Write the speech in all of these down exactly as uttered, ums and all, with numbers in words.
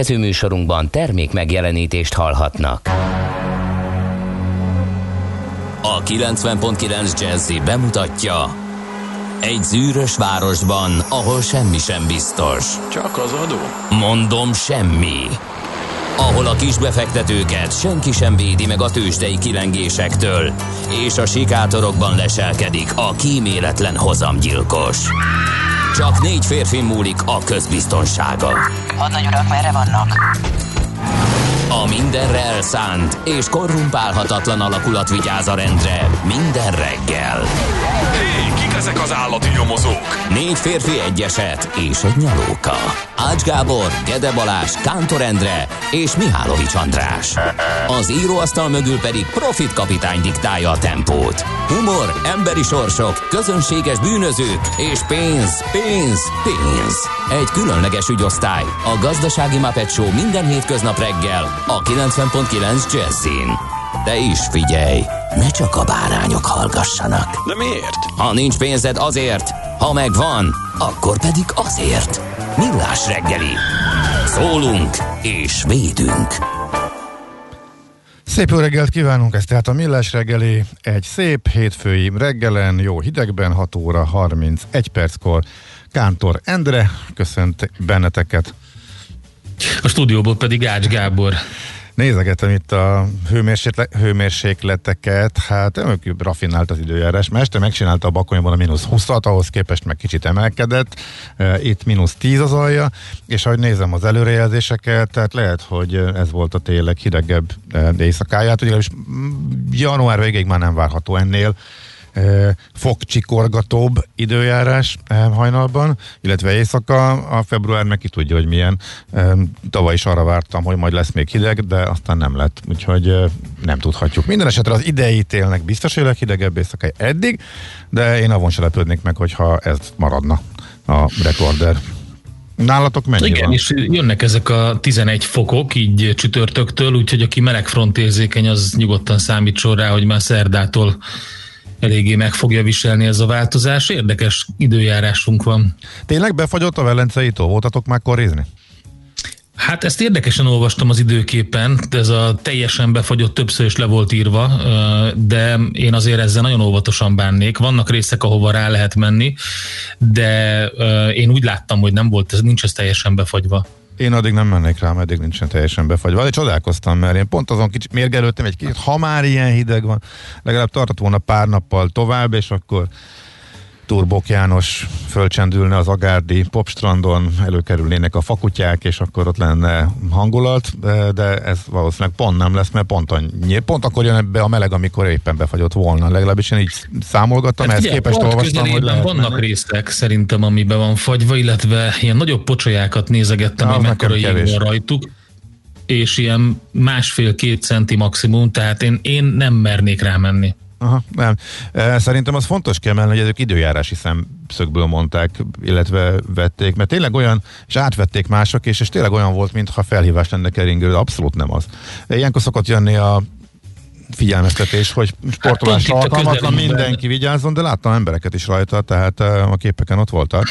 Következő műsorunkban termék megjelenítést hallhatnak. A kilencven pont kilenc Jazzy bemutatja: egy zűrös városban, ahol semmi sem biztos. Csak az adó? Mondom, semmi. Ahol a kisbefektetőket senki sem védi meg a tőzsdei kilengésektől, és a sikátorokban leselkedik a kíméletlen hozamgyilkos. Csak négy férfi múlik a közbiztonsága. Hadnagy urak, merre vannak? A mindenre elszánt és korrumpálhatatlan alakulat vigyáz a rendre minden reggel. Hé, kik ezek az állati nyomozók? Négy férfi, egy eset és egy nyalóka. Ács Gábor, Gede Balázs, Kántor Endre és Mihálovics András. Az íróasztal mögül pedig Profit kapitány diktálja a tempót. Humor, emberi sorsok, közönséges bűnözők és pénz, pénz, pénz. Egy különleges ügyosztály, a Gazdasági Muppet Show minden hétköznap reggel a kilencven pont kilenc Jazzin. De is figyelj, ne csak a bárányok hallgassanak. De miért? Ha nincs pénzed, azért, ha megvan, akkor pedig azért. Millás reggeli. Szólunk és védünk. Szép jó reggelt kívánunk, ez tehát a Millás reggeli. Egy szép hétfői reggelen, jó hidegben, hat óra harmincegy perckor. Kántor Endre köszönt benneteket. A stúdióból pedig Ács Gábor. Nézegetem itt a hőmérsékleteket, hát önök rafinált az időjárás. Mester megcsinálta a Bakonyban a mínusz huszat, ahhoz képest meg kicsit emelkedett, itt mínusz tíz az alja, és ahogy nézem az előrejelzéseket, tehát lehet, hogy ez volt a tényleg hidegebb éjszakáját, ugyanis január végéig már nem várható ennél fogcsikorgatóbb időjárás hajnalban, illetve éjszaka. A február meg ki tudja, hogy milyen. Tavaly is arra vártam, hogy majd lesz még hideg, de aztán nem lett, úgyhogy nem tudhatjuk. Minden esetre az idei télnek biztos, hogy leghidegebb éjszakai eddig, de én avon se lepődnék meg, hogyha ez maradna a rekorder. Nálatok mennyi igen, van? És jönnek ezek a tizenegy fokok így csütörtöktől, úgyhogy aki melegfront érzékeny, az nyugodtan számítson rá, hogy már szerdától eléggé meg fogja viselni ez a változás. Érdekes időjárásunk van. Tényleg befagyott a velencei tó? Voltatok már korézni? Hát ezt érdekesen olvastam az időképen. Ez a teljesen befagyott többször is le volt írva, de én azért ezzel nagyon óvatosan bánnék. Vannak részek, ahova rá lehet menni, de én úgy láttam, hogy nem volt, nincs ez teljesen befagyva. Én addig nem mennék rá, eddig nincsen teljesen befagyva. De csodálkoztam, mert én pont azon kicsit mérgelődtem egy kicsit, ha már ilyen hideg van, legalább tartott volna pár nappal tovább, és akkor Turbók János fölcsendülne az agárdi popstrandon, előkerülnének a fakutyák, és akkor ott lenne hangulat, de ez valószínűleg pont nem lesz, mert pont, annyi, pont akkor jön be a meleg, amikor éppen befagyott volna. Legalábbis én így számolgattam, hát, ehhez képest olvastam, hogy lehet vannak menni. Részek szerintem, amiben van fagyva, illetve ilyen nagyobb pocsolyákat nézegettem, hogy mekkora jég van rajtuk, és ilyen másfél-két centi maximum, tehát én, én nem mernék rámenni. Aha, nem. Szerintem az fontos kiemelni, hogy ezek időjárási szemszögből mondták, illetve vették, mert tényleg olyan, és átvették mások is, és tényleg olyan volt, mintha felhívás lenne keringő, de abszolút nem az. De ilyenkor szokott jönni a figyelmeztetés, hogy sportolásra hát, alkalmatlan, mindenki vigyázzon, de láttam embereket is rajta, tehát a képeken ott voltak.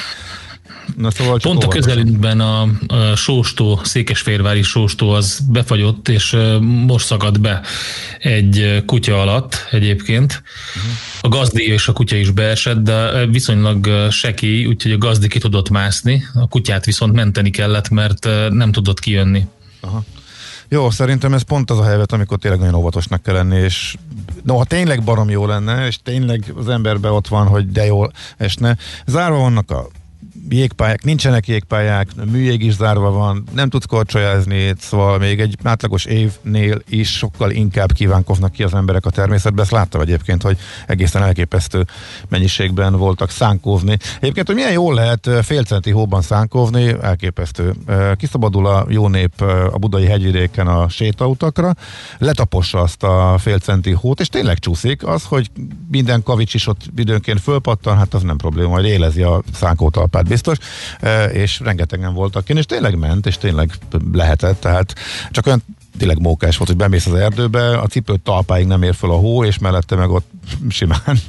Na, szóval pont a közelünkben a, a Sóstó, székesfehérvári Sóstó az befagyott, és most szakadt be egy kutya alatt egyébként. A gazdi és a kutya is beesett, de viszonylag sekély, úgyhogy a gazdi ki tudott mászni, a kutyát viszont menteni kellett, mert nem tudott kijönni. Aha. Jó, szerintem ez pont az a helyzet, amikor tényleg nagyon óvatosnak kell lenni, és no, ha tényleg barom jó lenne, és tényleg az emberben ott van, hogy de jól esne. Zárva vannak a jégpályák, nincsenek jégpályák, műjég is zárva van, nem tudsz korcsolyázni, szóval még egy átlagos évnél is sokkal inkább kívánkoznak ki az emberek a természetben. Ezt láttam egyébként, hogy egészen elképesztő mennyiségben voltak szánkózni. Egyébként, hogy milyen jól lehet fél centi hóban szánkózni, elképesztő. Kiszabadul a jó nép a budai hegyvidéken a sétautakra, letapossa azt a fél centi hót, és tényleg csúszik. Az, hogy minden kavics is ott időnként fölpattan, hát az nem probléma, majd élezi a szánkótalpát biztos, és rengetegen voltak én, és tényleg ment, és tényleg lehetett, tehát csak olyan tényleg mókás volt, hogy bemész az erdőbe, a cipőt talpáig nem ér föl a hó, és mellette meg ott simán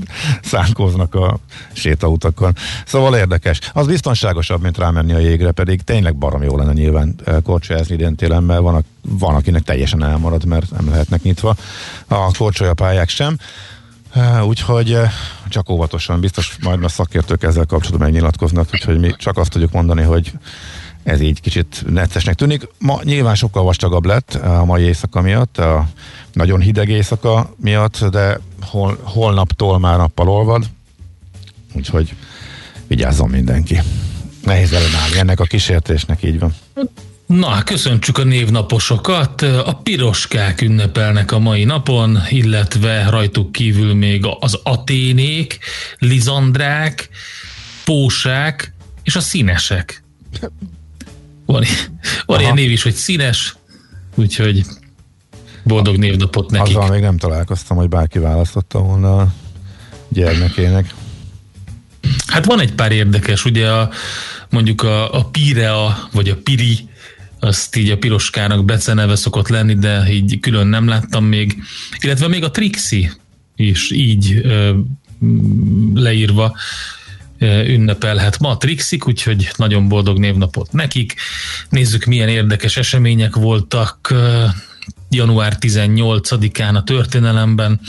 szánkoznak a sétautakon. Szóval érdekes. Az biztonságosabb, mint rámenni a jégre, pedig tényleg barom jó lenne nyilván korcsolyázni idén télen, mert van, a, van akinek teljesen elmarad, mert nem lehetnek nyitva a korcsolyapályák sem. Úgyhogy csak óvatosan, biztos majd a szakértők ezzel kapcsolatban megnyilatkoznak, úgyhogy mi csak azt tudjuk mondani, hogy ez így kicsit neccesnek tűnik. Ma nyilván sokkal vastagabb lett a mai éjszaka miatt, a nagyon hideg éjszaka miatt, de hol, holnaptól már nappal olvad, úgyhogy vigyázzon mindenki. Nehéz ellenállni ennek a kísértésnek, így van. Na, köszöntsük a névnaposokat. A piroskák ünnepelnek a mai napon, illetve rajtuk kívül még az aténék, lizandrák, pósák és a színesek. Van, van ilyen név is, hogy színes, úgyhogy boldog névnapot nekik. Azzal még nem találkoztam, hogy bárki választotta volna a gyermekének. Hát van egy pár érdekes, ugye a, mondjuk a, a Pirea, vagy a Piri, azt így a piroskának beceneve szokott lenni, de így külön nem láttam még. Illetve még a Trixi is így ö, leírva ünnepelhet ma a Trixik, úgyhogy nagyon boldog névnapot nekik. Nézzük, milyen érdekes események voltak január tizennyolcadikán a történelemben.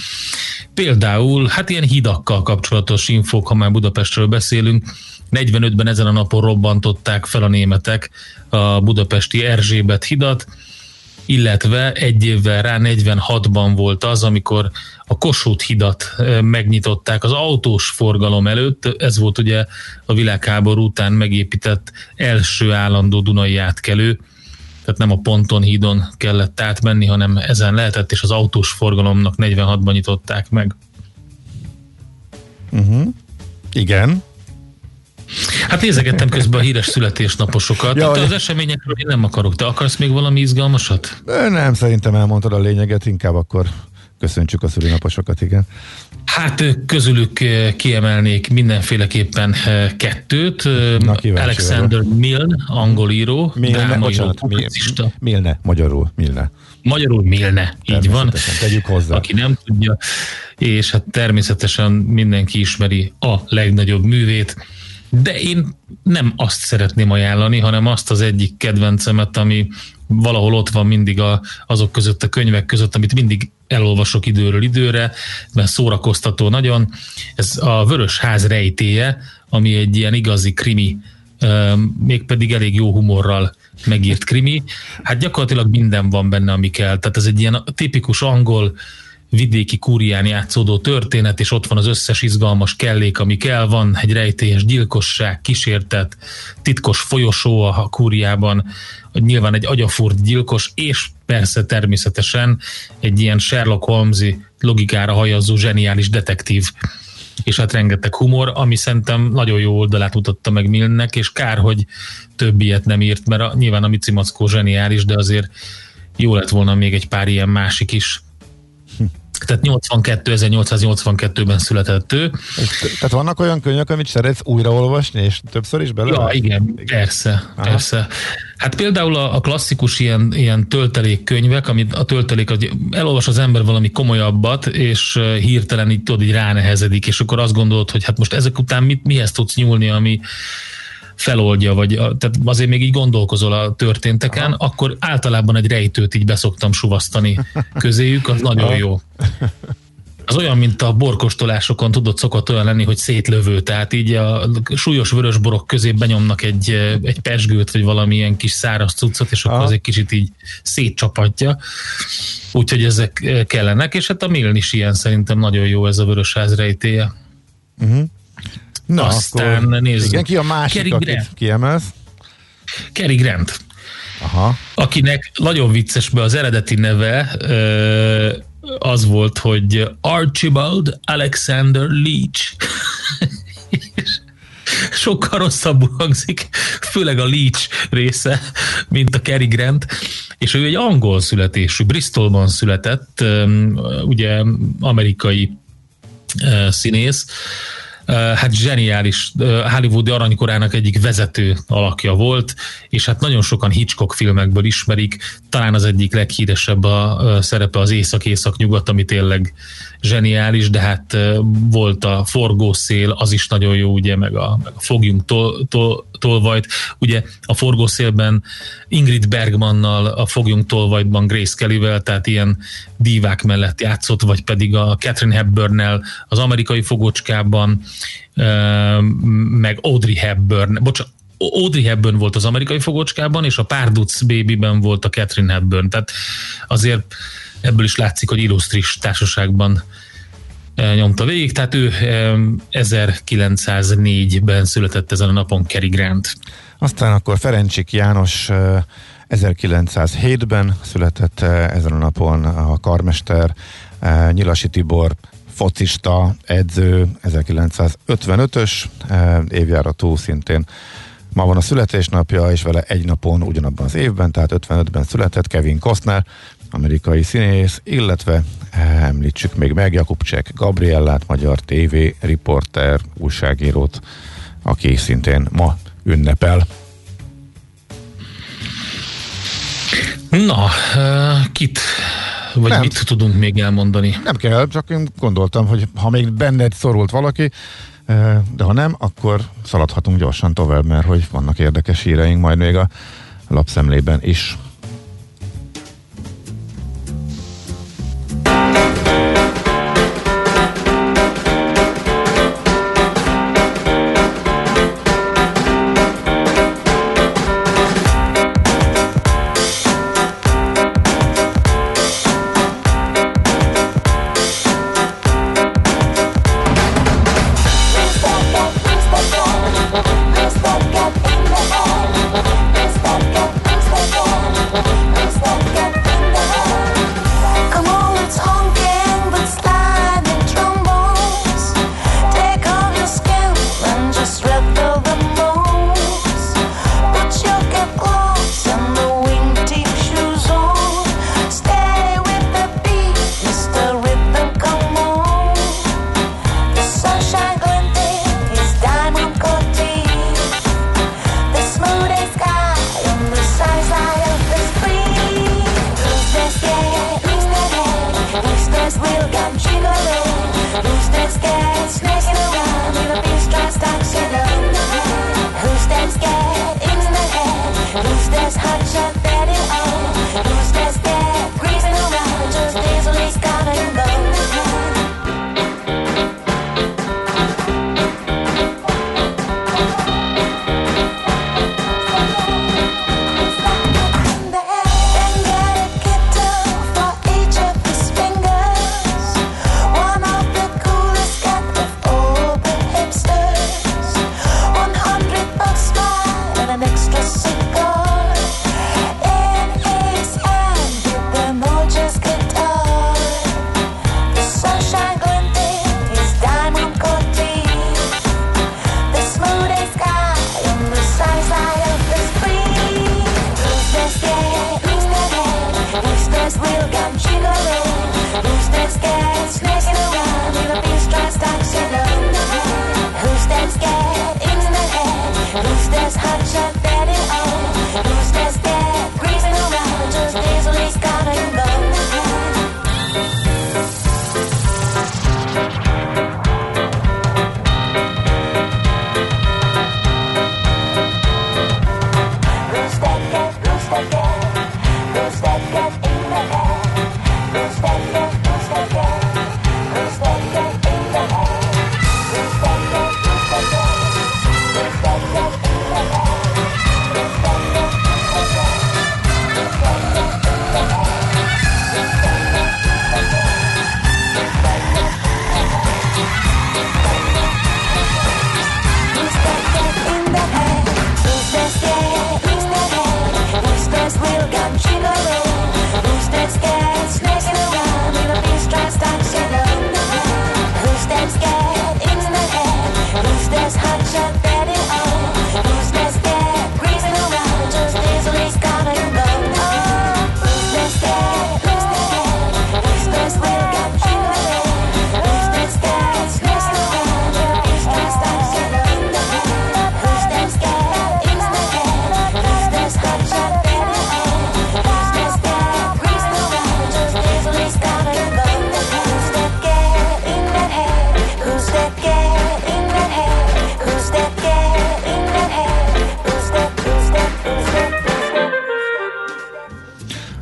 Például, hát ilyen hidakkal kapcsolatos infók, ha már Budapestről beszélünk, negyvenötben ezen a napon robbantották fel a németek a budapesti Erzsébet hidat, illetve egy évvel rá negyvenhatban volt az, amikor a Kossuth hidat megnyitották az autós forgalom előtt. Ez volt ugye a világháború után megépített első állandó dunai átkelő, tehát nem a Ponton hídon kellett átmenni, hanem ezen lehetett, és az autós forgalomnak negyvenhatban nyitották meg. Uh-huh. Igen. Hát nézegettem közben a híres születésnaposokat. Ja, te az eseményekről én nem akarok. Te akarsz még valami izgalmasat? Nem, szerintem elmondtad a lényeget, inkább akkor köszöntsük a szülinaposokat, igen. Hát közülük kiemelnék mindenféleképpen kettőt. Na, Alexander Milne, angol író. Milne, bocsánat, Milne, Milne, magyarul Milne. Magyarul Milne, így van. Tegyük hozzá. Aki nem tudja, és hát természetesen mindenki ismeri a legnagyobb művét. De én nem azt szeretném ajánlani, hanem azt az egyik kedvencemet, ami valahol ott van mindig a, azok között, a könyvek között, amit mindig elolvasok időről időre, mert szórakoztató nagyon. Ez a Vörös ház rejtélye, ami egy ilyen igazi krimi, mégpedig elég jó humorral megírt krimi. Hát gyakorlatilag minden van benne, ami kell. Tehát ez egy ilyen tipikus angol vidéki kúrián játszódó történet, és ott van az összes izgalmas kellék, ami kell, van egy rejtélyes gyilkosság, kísértet, titkos folyosó a kúriában, nyilván egy agyafurt gyilkos, és persze természetesen egy ilyen Sherlock Holmes-i logikára hajazó zseniális detektív, és hát rengeteg humor, ami szerintem nagyon jó oldalát mutatta meg Milne-nek, és kár, hogy több ilyet nem írt, mert a, nyilván a Mici Mackó zseniális, de azért jó lett volna még egy pár ilyen másik is. Tehát nyolcvankettő, ezernyolcszáznyolcvankettőben született ő. Tehát vannak olyan könyvek, amit szeretsz újraolvasni, és többször is belőle? Ja, igen, persze, persze. Hát például a, a klasszikus ilyen, ilyen töltelékkönyvek, amit a töltelék, hogy elolvas az ember valami komolyabbat, és hirtelen így tudod, így ránehezedik, és akkor azt gondolod, hogy hát most ezek után mit, mihez tudsz nyúlni, ami feloldja, vagy a, tehát azért még így gondolkozol a történteken, aha, akkor általában egy rejtőt így beszoktam suvasztani közéjük, az nagyon jó. Az olyan, mint a borkostolásokon tudod, szokott olyan lenni, hogy szétlövő, tehát így a súlyos vörös borok közé benyomnak egy, egy pezsgőt, vagy valamilyen kis száraz cuccot, és akkor aha, az egy kicsit így szétcsapatja. Úgyhogy ezek kellenek, és hát a Milne is ilyen, szerintem nagyon jó ez a Vörös ház rejtélye. Uh-huh. Na, aztán akkor, nézzük. Igen, ki a másik, Cary akit kiemelsz? Cary Grant. Aha. Akinek nagyon vicces, be az eredeti neve az volt, hogy Archibald Alexander Leach. Sokkal rosszabbul hangzik, főleg a Leach része, mint a Cary Grant, és ő egy angol születésű, Bristolban született, ugye amerikai színész, hát zseniális hollywoodi aranykorának egyik vezető alakja volt, és hát nagyon sokan Hitchcock filmekből ismerik, talán az egyik leghíresebb a szerepe az Észak-Észak-Nyugat, ami tényleg zseniális, de hát volt a Forgószél, az is nagyon jó, ugye, meg a, meg a Fogjunk tol, tol, tolvajt, ugye a Forgószélben Ingrid Bergmannal, a Fogjunk tolvajtban Grace Kellyvel, tehát ilyen divák mellett játszott, vagy pedig a Katharine Hepburnnel az Amerikai fogócskában, meg Audrey Hepburn, bocsánat, Audrey Hepburn volt az Amerikai fogócskában, és a Párduc Baby-ben volt a Katharine Hepburn, tehát azért ebből is látszik, hogy illusztris társaságban nyomta végig, tehát ő ezerkilencszáznégyben született ezen a napon, Cary Grant. Aztán akkor Ferencsik János ezerkilencszázhétben született ezen a napon, a karmester, Nyilasi Tibor focista, edző, ezerkilencszázötvenötös évjáratú, szintén ma van a születésnapja, és vele egy napon ugyanabban az évben, tehát ötvenötben született Kevin Costner, amerikai színész, illetve említsük még meg Jakubcsek Gabriellát, magyar tévériporter, újságírót, aki szintén ma ünnepel. Na, kit vagy nem, mit tudunk még elmondani? Nem kell, csak én gondoltam, hogy ha még benned szorult valaki, de ha nem, akkor szaladhatunk gyorsan tovább, mert hogy vannak érdekes híreink majd még a lapszemlében is.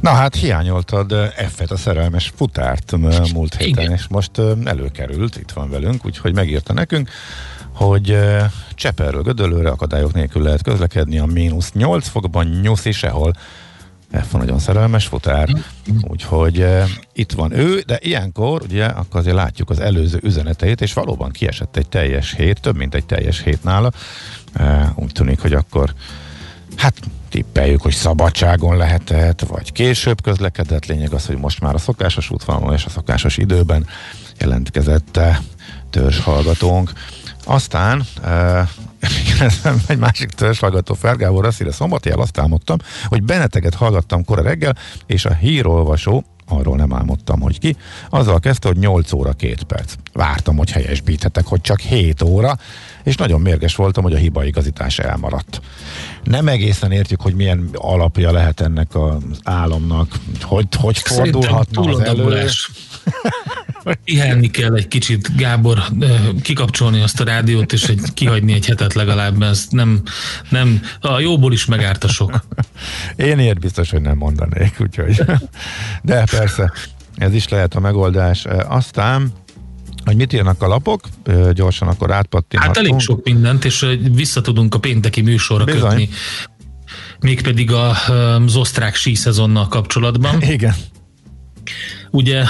Na hát hiányoltad F-et, a szerelmes futárt múlt héten, igen, és most előkerült, itt van velünk, úgyhogy megírta nekünk, hogy Cseperről Gödöllőre akadályok nélkül lehet közlekedni a mínusz nyolc fokban, nyuszi sehol. F nagyon szerelmes futár, úgyhogy e, itt van ő, de ilyenkor ugye akkor azért látjuk az előző üzeneteit, és valóban kiesett egy teljes hét, több mint egy teljes hét nála. E, úgy tűnik, hogy akkor hát tippeljük, hogy szabadságon lehetett, vagy később közlekedett. Lényeg az, hogy most már a szokásos útvonalon és a szokásos időben jelentkezett törzshallgatónk. Aztán e, egy másik törzshallgató, Fergábor, azt írja, szombati el, azt álmodtam, hogy Beneteket hallgattam kora reggel, és a hírolvasó, arról nem álmodtam, hogy ki, azzal kezdte, hogy nyolc óra két perc. Vártam, hogy helyesbíthetek, hogy csak hét óra, és nagyon mérges voltam, hogy a hibaigazítás elmaradt. Nem egészen értjük, hogy milyen alapja lehet ennek az álomnak, hogy, hogy fordulhatna az elő. Pihenni kell egy kicsit, Gábor, kikapcsolni azt a rádiót, és egy, kihagyni egy hetet legalább, ez nem, nem, a jóból is megárt a sok. Én ilyet biztos, hogy nem mondanék, úgyhogy. De persze, ez is lehet a megoldás. Aztán, hogy mit írnak a lapok, gyorsan akkor átpattinthatunk. Hát elég sok mindent, és visszatudunk a pénteki műsorra Bizony. kötni. Mégpedig az osztrák síszezonnal kapcsolatban. Igen. Ugye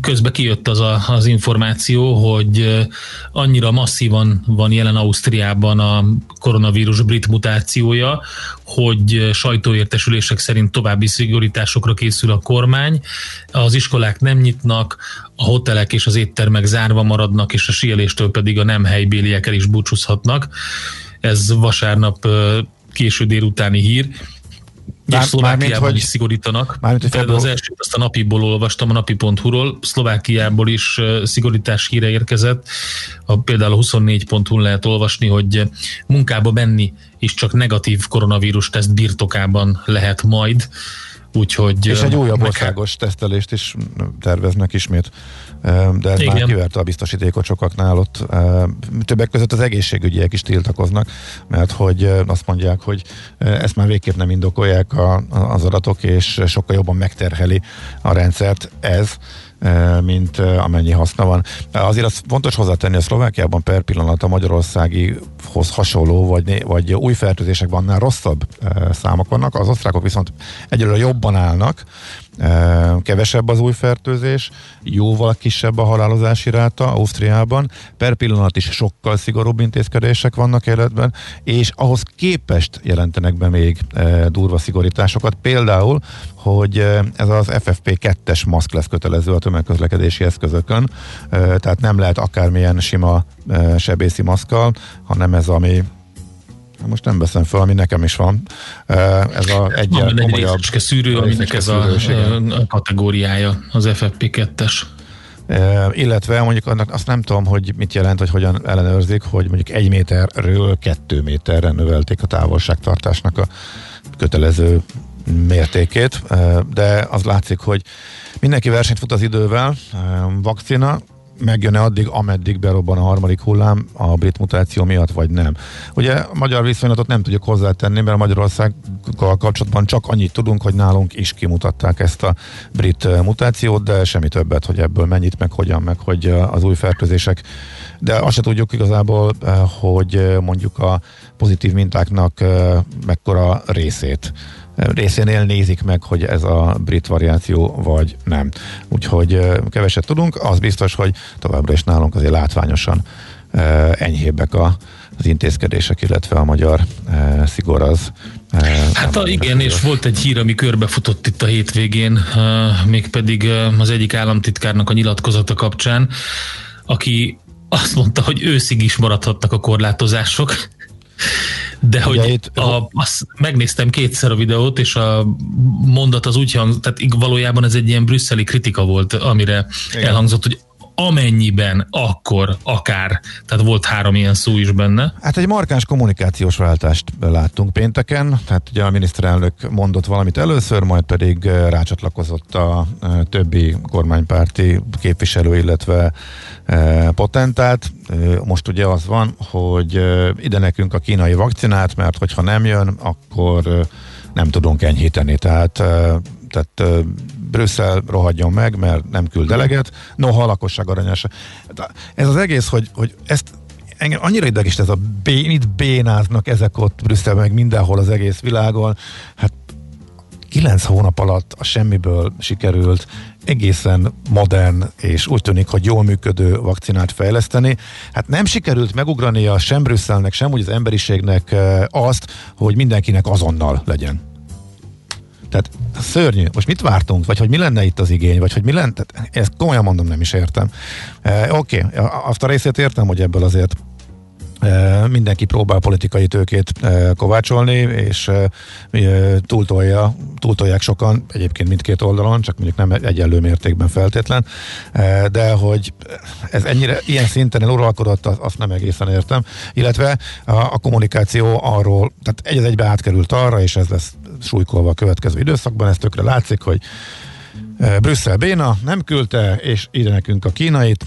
közben kijött az, a, az információ, hogy annyira masszívan van jelen Ausztriában a koronavírus brit mutációja, hogy sajtóértesülések szerint további szigorításokra készül a kormány, az iskolák nem nyitnak, a hotelek és az éttermek zárva maradnak, és a síeléstől pedig a nem helybéliekkel is búcsúzhatnak. Ez vasárnap késő délutáni hír. Már, és Szlovákiában hogy, is szigorítanak. Mármint, hogy február... Az elsőt azt a napiból olvastam, a napi pont hu-ról. Szlovákiából is uh, szigorítás híre érkezett. A, például a huszonnégy pont hu-n lehet olvasni, hogy munkába menni is csak negatív koronavírus teszt birtokában lehet majd. Úgyhogy, és egy újabb meg... országos tesztelést is terveznek ismét. De ez Igen. már kiverte a biztosítékot sokaknál ott. Többek között az egészségügyiek is tiltakoznak, mert hogy azt mondják, hogy ezt már végképp nem indokolják a, az adatok, és sokkal jobban megterheli a rendszert ez, mint amennyi haszna van. Azért az fontos hozzátenni, a Szlovákiában per pillanat a magyarországihoz hasonló, vagy, vagy új fertőzésekben annál rosszabb számok vannak. Az osztrákok viszont egyelőre jobban állnak, kevesebb az új fertőzés, jóval kisebb a halálozási ráta Ausztriában, per pillanat is sokkal szigorúbb intézkedések vannak életben, és ahhoz képest jelentenek be még durva szigorításokat, például, hogy ez az F F P kettes maszk lesz kötelező a tömegközlekedési eszközökön, tehát nem lehet akármilyen sima sebészi maszkkal, hanem ez, ami most nem veszem fel, ami nekem is van. Ez a egyen komolyabb... Egy részecske szűrő, aminek ez a, a kategóriája, az F F P kettes. Illetve mondjuk annak azt nem tudom, hogy mit jelent, hogy hogyan ellenőrzik, hogy mondjuk egy méterről kettő méterre növelték a távolságtartásnak a kötelező mértékét, de az látszik, hogy mindenki versenyt fut az idővel, vakcina, megjön-e addig, ameddig berobban a harmadik hullám a brit mutáció miatt, vagy nem. Ugye a magyar viszonylatot nem tudjuk hozzátenni, mert Magyarországgal kapcsolatban csak annyit tudunk, hogy nálunk is kimutatták ezt a brit mutációt, de semmi többet, hogy ebből mennyit, meg hogyan, meg hogy az új fertőzések. De azt se tudjuk igazából, hogy mondjuk a pozitív mintáknak mekkora részét részénél nézik meg, hogy ez a brit variáció, vagy nem. Úgyhogy keveset tudunk, az biztos, hogy továbbra is nálunk azért látványosan enyhébbek az intézkedések, illetve a magyar szigor az. Hát a, igen, szigor. És volt egy hír, ami körbefutott itt a hétvégén, mégpedig az egyik államtitkárnak a nyilatkozata kapcsán, aki azt mondta, hogy őszig is maradhattak a korlátozások. De hogy itt, a, azt megnéztem kétszer a videót, és a mondat az úgy hang, tehát valójában ez egy ilyen brüsszeli kritika volt, amire igen. elhangzott, hogy amennyiben, akkor, akár. Tehát volt három ilyen szó is benne. Hát egy markáns kommunikációs váltást láttunk pénteken, tehát ugye a miniszterelnök mondott valamit először, majd pedig rácsatlakozott a többi kormánypárti képviselő, illetve potentát. Most ugye az van, hogy ide nekünk a kínai vakcinát, mert hogyha nem jön, akkor nem tudunk enyhíteni, tehát tehát Brüsszel rohadjon meg, mert nem küld deleget, noha a lakosság aranyása. Ez az egész, hogy, hogy ezt engem annyira idegesít ez a mit bénáznak ezek ott Brüsszelben, meg mindenhol az egész világon. Hát kilenc hónap alatt a semmiből sikerült egészen modern és úgy tűnik, hogy jól működő vakcinát fejleszteni. Hát nem sikerült megugrania sem Brüsszelnek, sem úgy az emberiségnek azt, hogy mindenkinek azonnal legyen. Tehát szörnyű. Most mit vártunk? Vagy hogy mi lenne itt az igény? Vagy hogy mi lenne? Tehát ezt komolyan mondom, nem is értem. E, Oké, okay. Azt a részét értem, hogy ebből azért e, mindenki próbál politikai tőkét e, kovácsolni, és e, túltolja, túltolják sokan, egyébként mindkét oldalon, csak mondjuk nem egyenlő mértékben feltétlen, e, de hogy ez ennyire, ilyen szinten eluralkodott, azt nem egészen értem. Illetve a, a kommunikáció arról, tehát egy az egybe átkerült arra, és ez lesz súlykolva a következő időszakban, ez tökre látszik, hogy Brüsszel béna, nem küldte, és ide nekünk a kínait,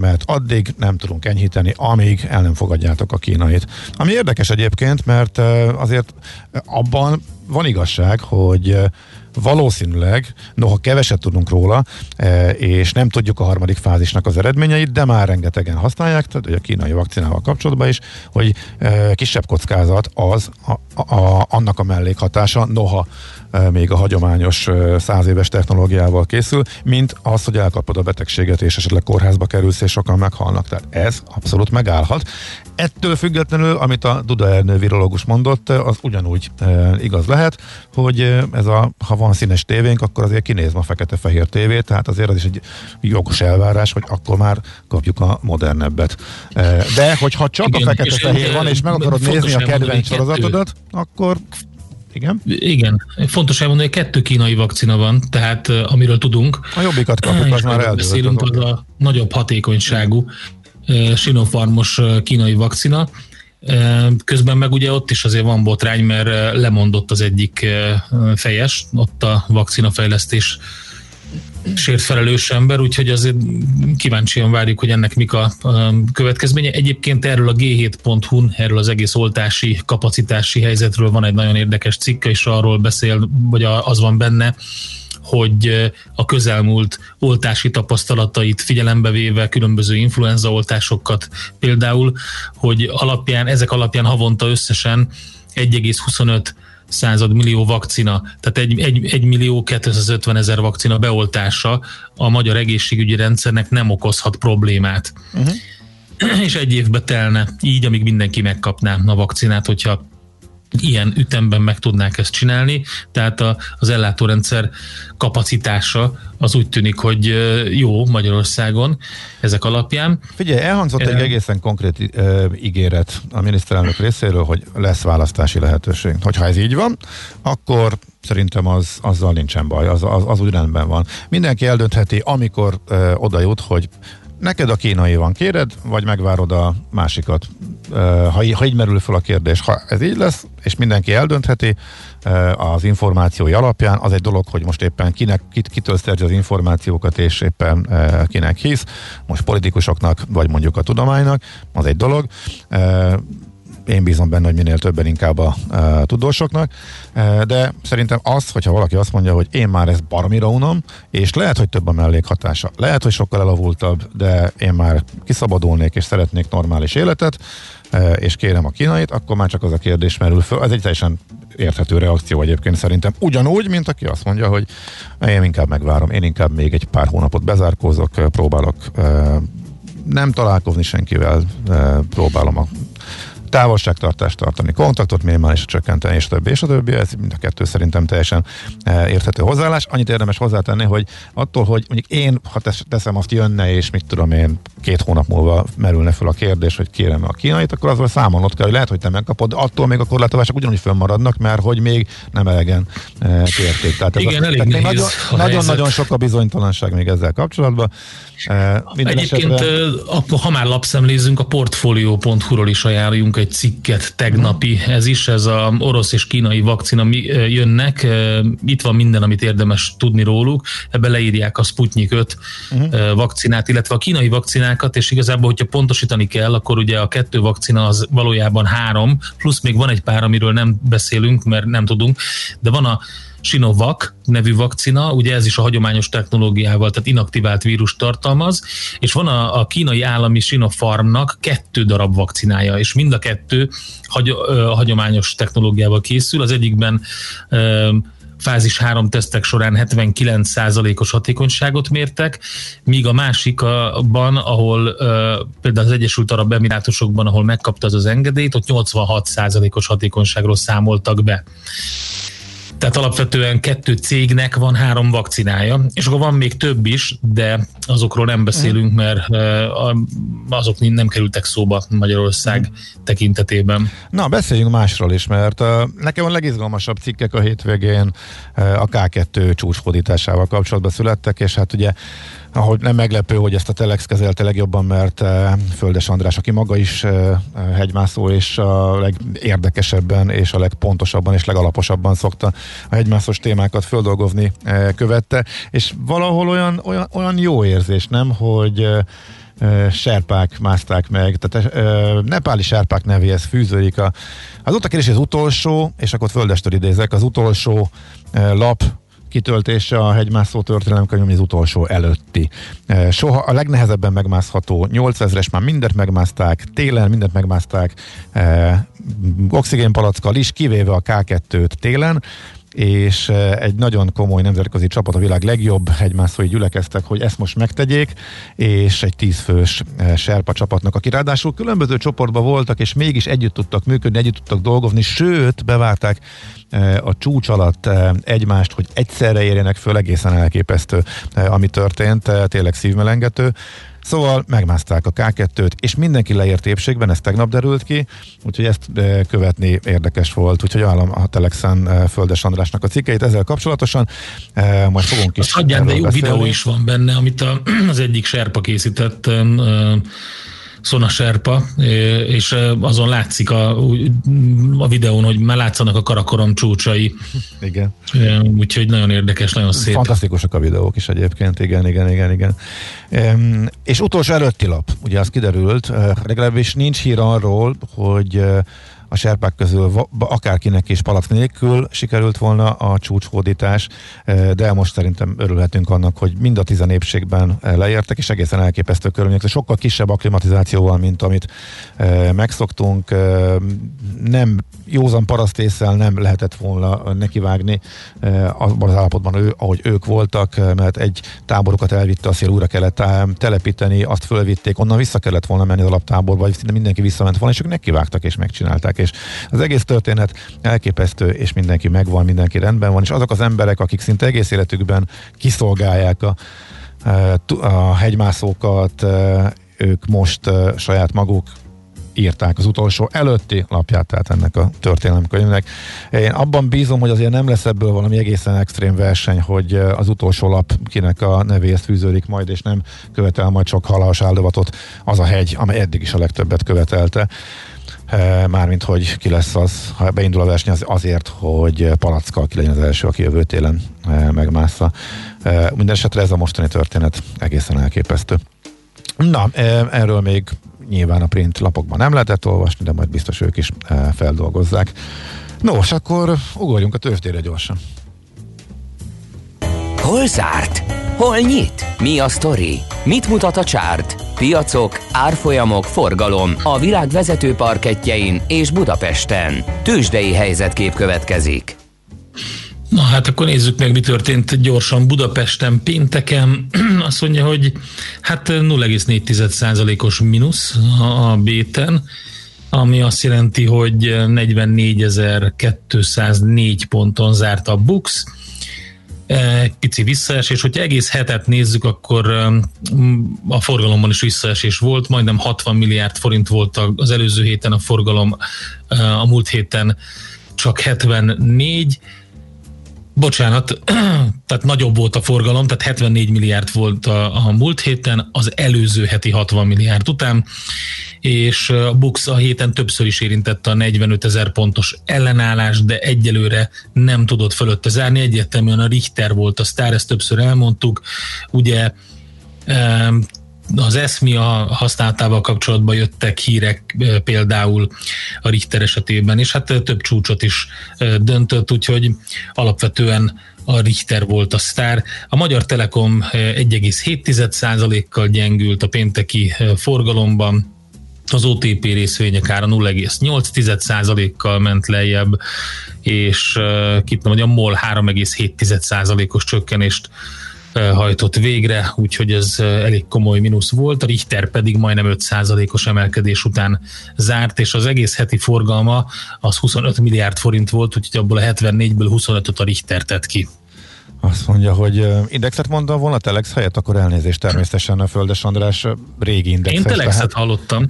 mert addig nem tudunk enyhíteni, amíg el nem fogadjátok a kínait. Ami érdekes egyébként, mert azért abban van igazság, hogy valószínűleg, noha keveset tudunk róla, és nem tudjuk a harmadik fázisnak az eredményeit, de már rengetegen használják, tehát a kínai vakcinával kapcsolatban is, hogy kisebb kockázat az a, a, annak a mellékhatása, noha még a hagyományos száz éves technológiával készül, mint az, hogy elkapod a betegséget, és esetleg kórházba kerülsz, és sokan meghalnak. Tehát ez abszolút megállhat. Ettől függetlenül, amit a Duda Ernő virológus mondott, az ugyanúgy igaz lehet, hogy ez a, ha van színes tévénk, akkor azért kinézem a fekete-fehér tévét, tehát azért az is egy jogos elvárás, hogy akkor már kapjuk a modernebbet. De hogyha csak igen, a fekete-fehér van, és meg akarod nézni a kedvenc sorozatodat, akkor... Igen? Igen. Fontos elmondani, hogy kettő kínai vakcina van, tehát amiről tudunk. A jobbikat kapjuk, az már eldőlt. Beszélünk, az a nagyobb hatékonyságú Sinopharmos kínai vakcina. Közben meg ugye ott is azért van botrány, mert lemondott az egyik fejes, ott a vakcinafejlesztés sért felelős ember, úgyhogy azért kíváncsian várjuk, hogy ennek mik a következménye. Egyébként erről a gé hét pont hu-n, erről az egész oltási, kapacitási helyzetről van egy nagyon érdekes cikk, és arról beszél, vagy az van benne, hogy a közelmúlt oltási tapasztalatait figyelembe véve különböző influenzaoltásokat például, hogy alapján, ezek alapján havonta összesen egy egész huszonöt század millió vakcina, tehát egy millió kétszázötven ezer vakcina beoltása a magyar egészségügyi rendszernek nem okozhat problémát. Uh-huh. És egy évbe telne, így amíg mindenki megkapná a vakcinát, hogyha ilyen ütemben meg tudnák ezt csinálni, tehát a, az ellátórendszer kapacitása az úgy tűnik, hogy jó Magyarországon ezek alapján. Figyelj, elhangzott egy egészen konkrét e, ígéret a miniszterelnök részéről, hogy lesz választási lehetőség. Hogyha ez így van, akkor szerintem az, azzal nincsen baj, az, az, az úgy rendben van. Mindenki eldöntheti, amikor e, oda jut, hogy neked a kínai van, kéred, vagy megvárod a másikat? Ha így merül fel a kérdés, ha ez így lesz, és mindenki eldöntheti az információi alapján, az egy dolog, hogy most éppen kinek, kit, kitől szerzi az információkat, és éppen kinek hisz, most politikusoknak, vagy mondjuk a tudománynak, az egy dolog. Én bízom benne, hogy minél többen inkább a e, tudósoknak, e, de szerintem az, hogyha valaki azt mondja, hogy én már ezt baromira unom, és lehet, hogy több a mellékhatása, lehet, hogy sokkal elavultabb, de én már kiszabadulnék, és szeretnék normális életet, e, és kérem a kínait, akkor már csak az a kérdés merül föl. Ez egy teljesen érthető reakció egyébként szerintem. Ugyanúgy, mint aki azt mondja, hogy én inkább megvárom, én inkább még egy pár hónapot bezárkózok, próbálok e, nem találkozni senkivel, e, próbálom a távolságtartást tartani, kontaktot minimálisra csökkenteni, és többi, és a többi, ez mind a kettő szerintem teljesen érthető hozzáállás. Annyit érdemes hozzátenni, hogy attól, hogy mondjuk én, ha teszem azt, jönne, és mit tudom én, két hónap múlva merülne fel a kérdés, hogy kérem a kínait, akkor azzal számolnod kell, hogy lehet, hogy te megkapod, de attól még a korlátozások ugyanúgy fönnmaradnak, mert hogy még nem elegen kérték. Tehát ez igen, az, elég tehát nehéz nagyon-nagyon nagyon sok a bizonytalanság még ezzel kapcsolatban. Minden egyébként, esetre... ha már lapszemlézünk, a Portfolio.hu-ról is ajánljunk egy cikket, tegnapi ez is, ez az orosz és kínai vakcina jönnek, itt van minden, amit érdemes tudni róluk, ebbe leírják a Sputnik öt uh-huh. vakcinát, illetve a kínai vakcinákat, és igazából, hogyha pontosítani kell, akkor ugye a kettő vakcina az valójában három, plusz még van egy pár, amiről nem beszélünk, mert nem tudunk, de van a Sinovac nevű vakcina, ugye ez is a hagyományos technológiával, tehát inaktivált vírust tartalmaz, és van a, a kínai állami Sinopharmnak kettő darab vakcinája, és mind a kettő hagy, a hagyományos technológiával készül, az egyikben fázis három tesztek során hetvenkilenc százalékos hatékonyságot mértek, míg a másikban, ahol például az Egyesült Arab Emirátusokban, ahol megkapta az, az engedélyt, ott nyolcvanhat százalékos hatékonyságról számoltak be. Tehát alapvetően kettő cégnek van három vakcinája, és akkor van még több is, de azokról nem beszélünk, mert azok nem kerültek szóba Magyarország tekintetében. Na, beszéljünk másról is, mert nekem a legizgalmasabb cikkek a hétvégén a ká kettő csúcsfordításával kapcsolatban születtek, és hát ugye ahogy nem meglepő, hogy ezt a Telex kezelte legjobban, mert Földes András, aki maga is hegymászó, és a legérdekesebben, és a legpontosabban, és legalaposabban szokta a hegymászós témákat földolgozni, követte, és valahol olyan, olyan, olyan jó érzés, nem, hogy serpák mászták meg, tehát nepáli serpák nevéhez fűződik a, az ott a kérdés, az utolsó, és akkor Földestől idézek, az utolsó lap kitöltése a hegymászó történelemkönyv, az utolsó előtti. Soha a legnehezebben megmászható, nyolcezres, már mindent megmászták, télen mindent megmászták, oxigénpalackkal is, kivéve a ká kettőt télen, és egy nagyon komoly nemzetközi csapat, a világ legjobb hegymászói gyülekeztek, hogy ezt most megtegyék, és egy tízfős serpa csapatnak, aki ráadásul különböző csoportban voltak, és mégis együtt tudtak működni, együtt tudtak dolgozni, sőt, bevárták a csúcs alatt egymást, hogy egyszerre érjenek föl, egészen elképesztő, ami történt, tényleg szívmelengető. Szóval megmászták a ká kettőt, és mindenki leért épségben, ez tegnap derült ki, úgyhogy ezt követni érdekes volt, úgyhogy állom a Telexen Földes Andrásnak a cikkeit ezzel kapcsolatosan, majd fogunk is erről beszélni. De jó videó is van benne, amit a, az egyik serpa készített, Szona serpa, és azon látszik a, a videón, hogy már látszanak a karakorom csúcsai. Igen. Úgyhogy nagyon érdekes, nagyon szép. Fantasztikusak a videók is egyébként, igen, igen, igen, igen. És utolsó előtti lap, ugye az kiderült, legalábbis nincs hír arról, hogy a serpák közül akárkinek is palack nélkül sikerült volna a csúcshódítás, de most szerintem örülhetünk annak, hogy mind a tizen épségben leértek, és egészen elképesztő körülmények. Sokkal kisebb akklimatizációval, mint amit megszoktunk. Nem józan parasztésszel nem lehetett volna nekivágni abban az állapotban, ő, ahogy ők voltak, mert egy táborukat elvitte a szél, újra kellett telepíteni, azt fölvitték, onnan vissza kellett volna menni az alaptáborba, vagy szinte mindenki visszament volna, és ők nekivágtak és megcsinálták. És az egész történet elképesztő, és mindenki megvan, mindenki rendben van, és azok az emberek, akik szinte egész életükben kiszolgálják a, a hegymászókat, ők most saját maguk írták az utolsó előtti lapját, tehát ennek a történelemkönyvnek. Én abban bízom, hogy azért nem lesz ebből valami egészen extrém verseny, hogy az utolsó lap kinek a nevéhez fűződik majd, és nem követel majd sok halálos áldozatot az a hegy, amely eddig is a legtöbbet követelte. Mármint, hogy ki lesz az, ha beindul a verseny, az azért, hogy palackkal ki legyen az első, aki jövő télen megmássza. Minden esetre ez a mostani történet egészen elképesztő. Na, erről még nyilván a print lapokban nem lehetett olvasni, de majd biztos ők is feldolgozzák. Nos, akkor ugorjunk a tőzsdére gyorsan. Hol zárt? Hol nyit? Mi a sztori? Mit mutat a csárt? Piacok, árfolyamok, forgalom a világ vezető parkettjein és Budapesten. Tőzsdei helyzetkép következik. Na hát akkor nézzük meg, mi történt gyorsan Budapesten pénteken. Azt mondja, hogy hát nulla egész négy százalékos mínusz a béten, ami azt jelenti, hogy negyvennégyezer-kétszáznégy ponton zárt a BUX. Pici visszaesés, hogyha egész hetet nézzük, akkor a forgalomban is visszaesés volt, majdnem hatvan milliárd forint volt az előző héten a forgalom, a múlt héten csak hetvennégy, bocsánat, tehát nagyobb volt a forgalom, tehát hetvennégy milliárd volt a, a múlt héten, az előző heti hatvan milliárd után, és a BUX a héten többször is érintette a negyvenötezer pontos ellenállás, de egyelőre nem tudott fölötte zárni, egyértelműen a Richter volt a sztár, ezt többször elmondtuk, ugye az eszmia használatával kapcsolatban jöttek hírek például a Richter esetében, és hát több csúcsot is döntött, úgyhogy alapvetően a Richter volt a sztár. A Magyar Telekom egy egész hét százalékkal gyengült a pénteki forgalomban, az o té pé részvények ára nulla egész nyolc százalékkal ment lejjebb, és kittem, hogy a MOL három egész hét százalékos csökkenést hajtott végre, úgyhogy ez elég komoly mínusz volt. A Richter pedig majdnem öt százalékos emelkedés után zárt, és az egész heti forgalma az huszonöt milliárd forint volt, úgyhogy abból a hetvennégyből huszonötöt a Richter tett ki. Azt mondja, hogy indexet mondta volna Telex helyett, akkor elnézést, természetesen a Földes András régi indexes. Én Telexet tehát hallottam.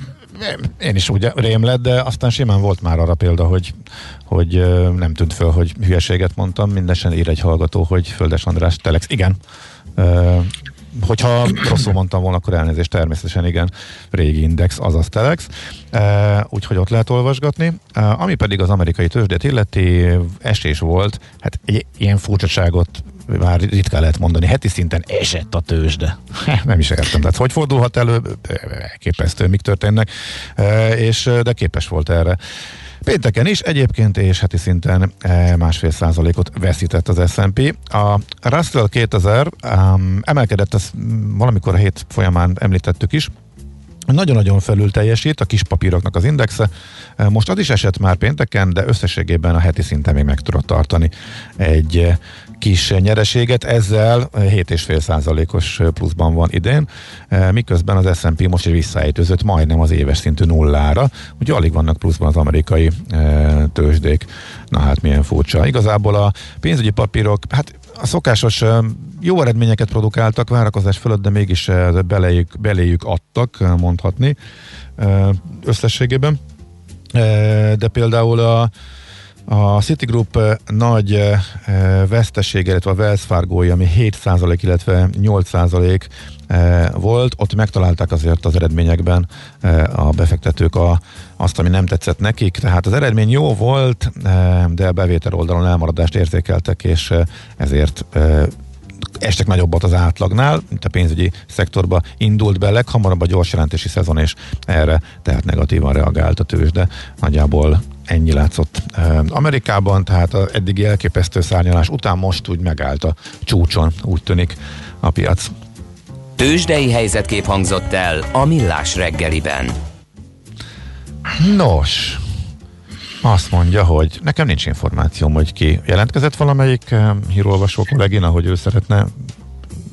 Én is úgy rém lett, de aztán simán volt már arra példa, hogy, hogy nem tűnt föl, hogy hülyeséget mondtam. Mindesen ír egy hallgató, hogy Földes András Telex. Igen. Hogyha rosszul mondtam volna, akkor elnézést, természetesen igen, régi index, azaz Telex, úgyhogy ott lehet olvasgatni. Ami pedig az amerikai tőzsdét illeti, esés volt, hát egy ilyen furcsaságot már ritkán lehet mondani, heti szinten esett a tőzsde. Nem is értem, tehát hogy fordulhat elő, elképesztő, mik történnek, és de képes volt erre. Pénteken is egyébként, és heti szinten másfél százalékot veszített az es and pé. A Russell kétezer um, emelkedett, ezt valamikor a hét folyamán említettük is, nagyon-nagyon felül teljesít a kis papíroknak az indexe. Most az is esett már pénteken, de összességében a heti szinten még meg tudott tartani egy kis nyereséget. Ezzel hét egész öt százalékos pluszban van idén, miközben az es and pé most is visszaejtőzött majdnem az éves szintű nullára, úgyhogy alig vannak pluszban az amerikai tőzsdék. Na hát milyen furcsa. Igazából a pénzügyi papírok, hát a szokásos jó eredményeket produkáltak várakozás fölött, de mégis belejük, beléjük adtak, mondhatni összességében. De például a, a Citigroup nagy vesztesége, illetve a Wells Fargo-ja, ami hét százalék, illetve nyolc százalék volt, ott megtalálták azért az eredményekben a befektetők a, azt, ami nem tetszett nekik, tehát az eredmény jó volt, de a bevétel oldalon elmaradást érzékeltek, és ezért estek nagyobbat az átlagnál, mint a pénzügyi szektorba indult be leghamarabb a gyors jelentési szezon, és erre tehát negatívan reagált a tőzsde. Nagyjából ennyi látszott Amerikában, tehát az eddigi elképesztő szárnyalás után most úgy megállt a csúcson, úgy tűnik a piac. Tőzsdei helyzetkép hangzott el a Millás reggeliben. Nos, azt mondja, hogy nekem nincs információm, hogy ki jelentkezett valamelyik hírolvasó kollégina, hogy ő szeretne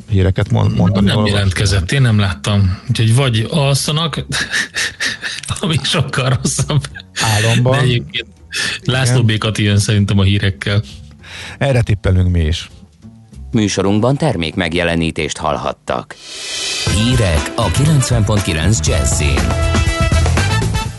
híreket mondani. Nem olvasó. Jelentkezett, én nem láttam. Úgyhogy vagy alszanak, ami sokkal rosszabb. Álomban. De egyébként László B. Kati jön szerintem a hírekkel. Erre tippelünk mi is. Műsorunkban termék megjelenítést hallhattak. Hírek a kilencven egész kilenc Jazzin.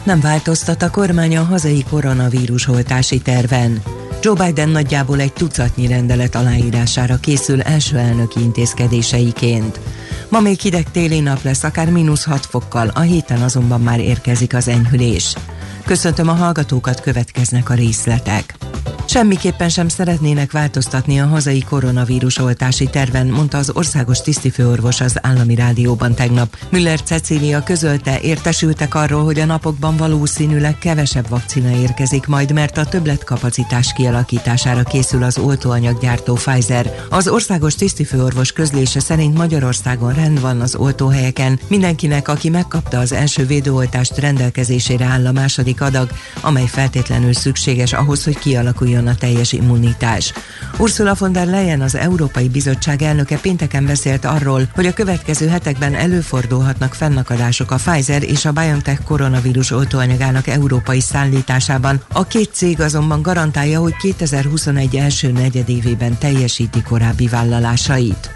Nem változtat a kormány a hazai koronavírus oltási terven. Joe Biden nagyjából egy tucatnyi rendelet aláírására készül első elnöki intézkedéseiként. Ma még hideg téli nap lesz, akár mínusz hat fokkal, a héten azonban már érkezik az enyhülés. Köszöntöm a hallgatókat, következnek a részletek. Semmiképpen sem szeretnének változtatni a hazai koronavírus oltási terven, mondta az országos tisztifőorvos az Állami Rádióban tegnap. Müller Cecília közölte, értesültek arról, hogy a napokban valószínűleg kevesebb vakcina érkezik majd, mert a többletkapacitás kialakítására készül az oltóanyaggyártó Pfizer. Az országos tisztifőorvos közlése szerint Magyarországon rend van az oltóhelyeken, mindenkinek, aki megkapta az első védőoltást, rendelkezésére áll a második adag, amely feltétlenül szükséges ahhoz, hogy kialakuljon a teljes immunitás. Ursula von der Leyen, az Európai Bizottság elnöke pénteken beszélt arról, hogy a következő hetekben előfordulhatnak fennakadások a Pfizer és a BioNTech koronavírus oltóanyagának európai szállításában. A két cég azonban garantálja, hogy kétezer-huszonegy első negyedévében teljesíti korábbi vállalásait.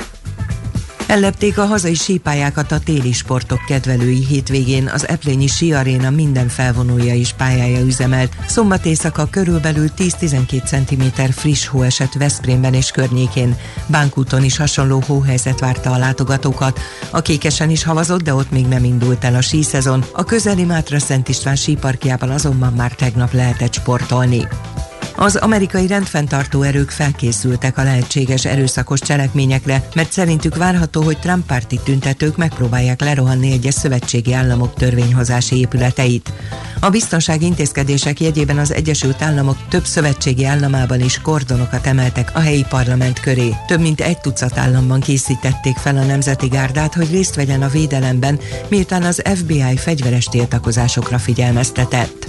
Ellepték a hazai sípályákat a téli sportok kedvelői hétvégén, az eplényi síaréna minden felvonója és pályája üzemelt. Szombat éjszaka körülbelül tíz-tizenkét centiméter friss hó esett Veszprémben és környékén. Bánkúton is hasonló hóhelyzet várta a látogatókat. A Kékesen is havazott, de ott még nem indult el a síszezon. A közeli Mátra-Szent István síparkjában azonban már tegnap lehetett sportolni. Az amerikai rendfenntartó erők felkészültek a lehetséges erőszakos cselekményekre, mert szerintük várható, hogy Trump-párti tüntetők megpróbálják lerohanni egyes szövetségi államok törvényhozási épületeit. A biztonsági intézkedések jegyében az Egyesült Államok több szövetségi államában is kordonokat emeltek a helyi parlament köré. Több mint egy tucat államban készítették fel a Nemzeti Gárdát, hogy részt vegyen a védelemben, miután az ef bé i fegyveres tiltakozásokra figyelmeztetett.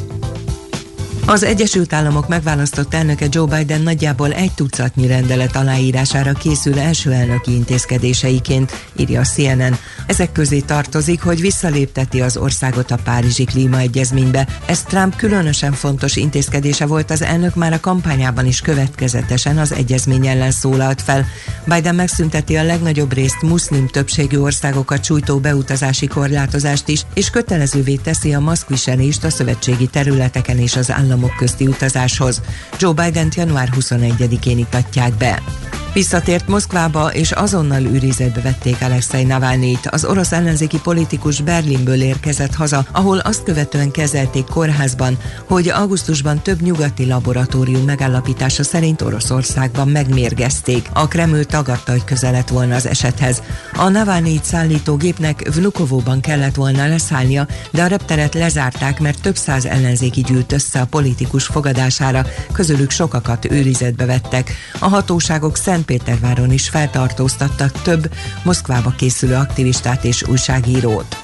Az Egyesült Államok megválasztott elnöke Joe Biden nagyjából egy tucatnyi rendelet aláírására készül első elnöki intézkedéseiként, írja a cé en en. Ezek közé tartozik, hogy visszalépteti az országot a Párizsi Klímaegyezménybe. Ez Trump különösen fontos intézkedése volt, az elnök már a kampányában is következetesen az egyezmény ellen szólalt fel. Biden megszünteti a legnagyobb részt muszlim többségű országokat sújtó beutazási korlátozást is, és kötelezővé teszi a maszkviselést a szövetségi területeken és az állam közti utazáshoz. Joe Bident január huszonegyedikén itatják be. Visszatért Moszkvába, és azonnal őrizetbe vették Alexej Navalnyit. Az orosz ellenzéki politikus Berlinből érkezett haza, ahol azt követően kezelték kórházban, hogy augusztusban több nyugati laboratórium megállapítása szerint Oroszországban megmérgezték. A Kreml tagadta, hogy közel lett volna az esethez. A Navalnyit szállító gépnek Vnukovóban kellett volna leszállnia, de a repteret lezárták, mert több száz ellenzéki gyűlt össze a politikus fogadására, közülük sokakat őrizetbe vettek. A hatóságok szent Péterváron is feltartóztattak több Moszkvába készülő aktivistát és újságírót.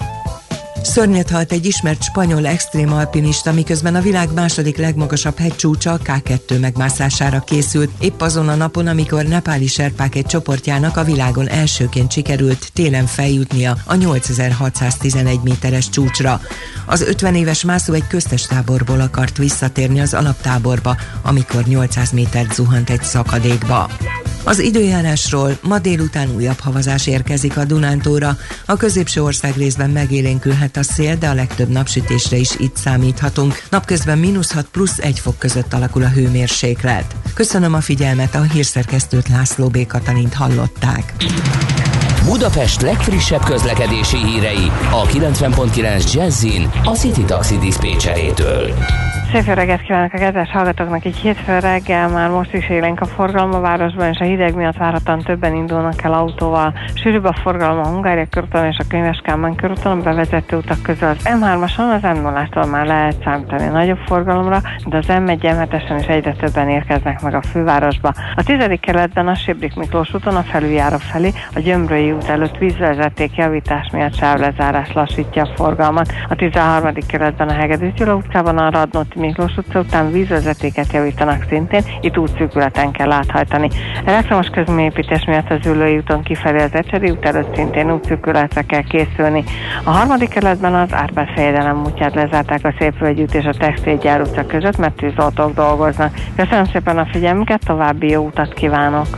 Szörnyet halt egy ismert spanyol extrém alpinista, miközben a világ második legmagasabb hegycsúcsa, a ká kettő megmászására készült, épp azon a napon, amikor nepáli serpák egy csoportjának a világon elsőként sikerült télen feljutnia a nyolcezer-hatszáztizenegy méteres csúcsra. Az ötven éves mászó egy köztes táborból akart visszatérni az alaptáborba, amikor nyolcszáz métert zuhant egy szakadékba. Az időjárásról: ma délután újabb havazás érkezik a Dunántúlra. A középső ország részben megélénkülhet a szél, de a legtöbb napsütésre is itt számíthatunk. Napközben mínusz hat plusz egy fok között alakul a hőmérséklet. Köszönöm a figyelmet, a hírszerkesztőt László B. Katalint hallották. Budapest legfrissebb közlekedési hírei a kilencven egész kilenc Jazzin a City Taxi diszpécserétől. Szép jó reggelt kívánok a kedves hallgatóknak! Így hétfő reggel már most is élénk a forgalom a városban, és a hideg miatt várhatóan többen indulnak el autóval. Sűrűbb a forgalom a Hungária körúton és a Könyves Kálmán körúton, a bevezető utak közül az em hármason, az em nullától már lehet számítani nagyobb forgalomra, de az em egy, em hetesen is egyre többen érkeznek meg a fővárosba. A tizedik kerületben a Sébrik Miklós úton a felüljáró felé, a Gyömrői út előtt vízvezeték javítás miatt sávlezárás lassítja a forgalmat. A tizenharmadik kerületben a Hegedűs Gyula utcában a Radnóti Miklós utca után vízvezetéket javítanak szintén, itt útszűkületen kell áthajtani. Elektromos közműépítés miatt az Üllői úton kifelé az Ecseri út előtt szintén útszűkületre kell készülni. A harmadik kerületben az Árpád fejedelem útját lezárták a Szépvölgyút és a Textilgyár utca között, mert tűzoltók dolgoznak. Köszönöm szépen a figyelmüket, további jó utat kívánok!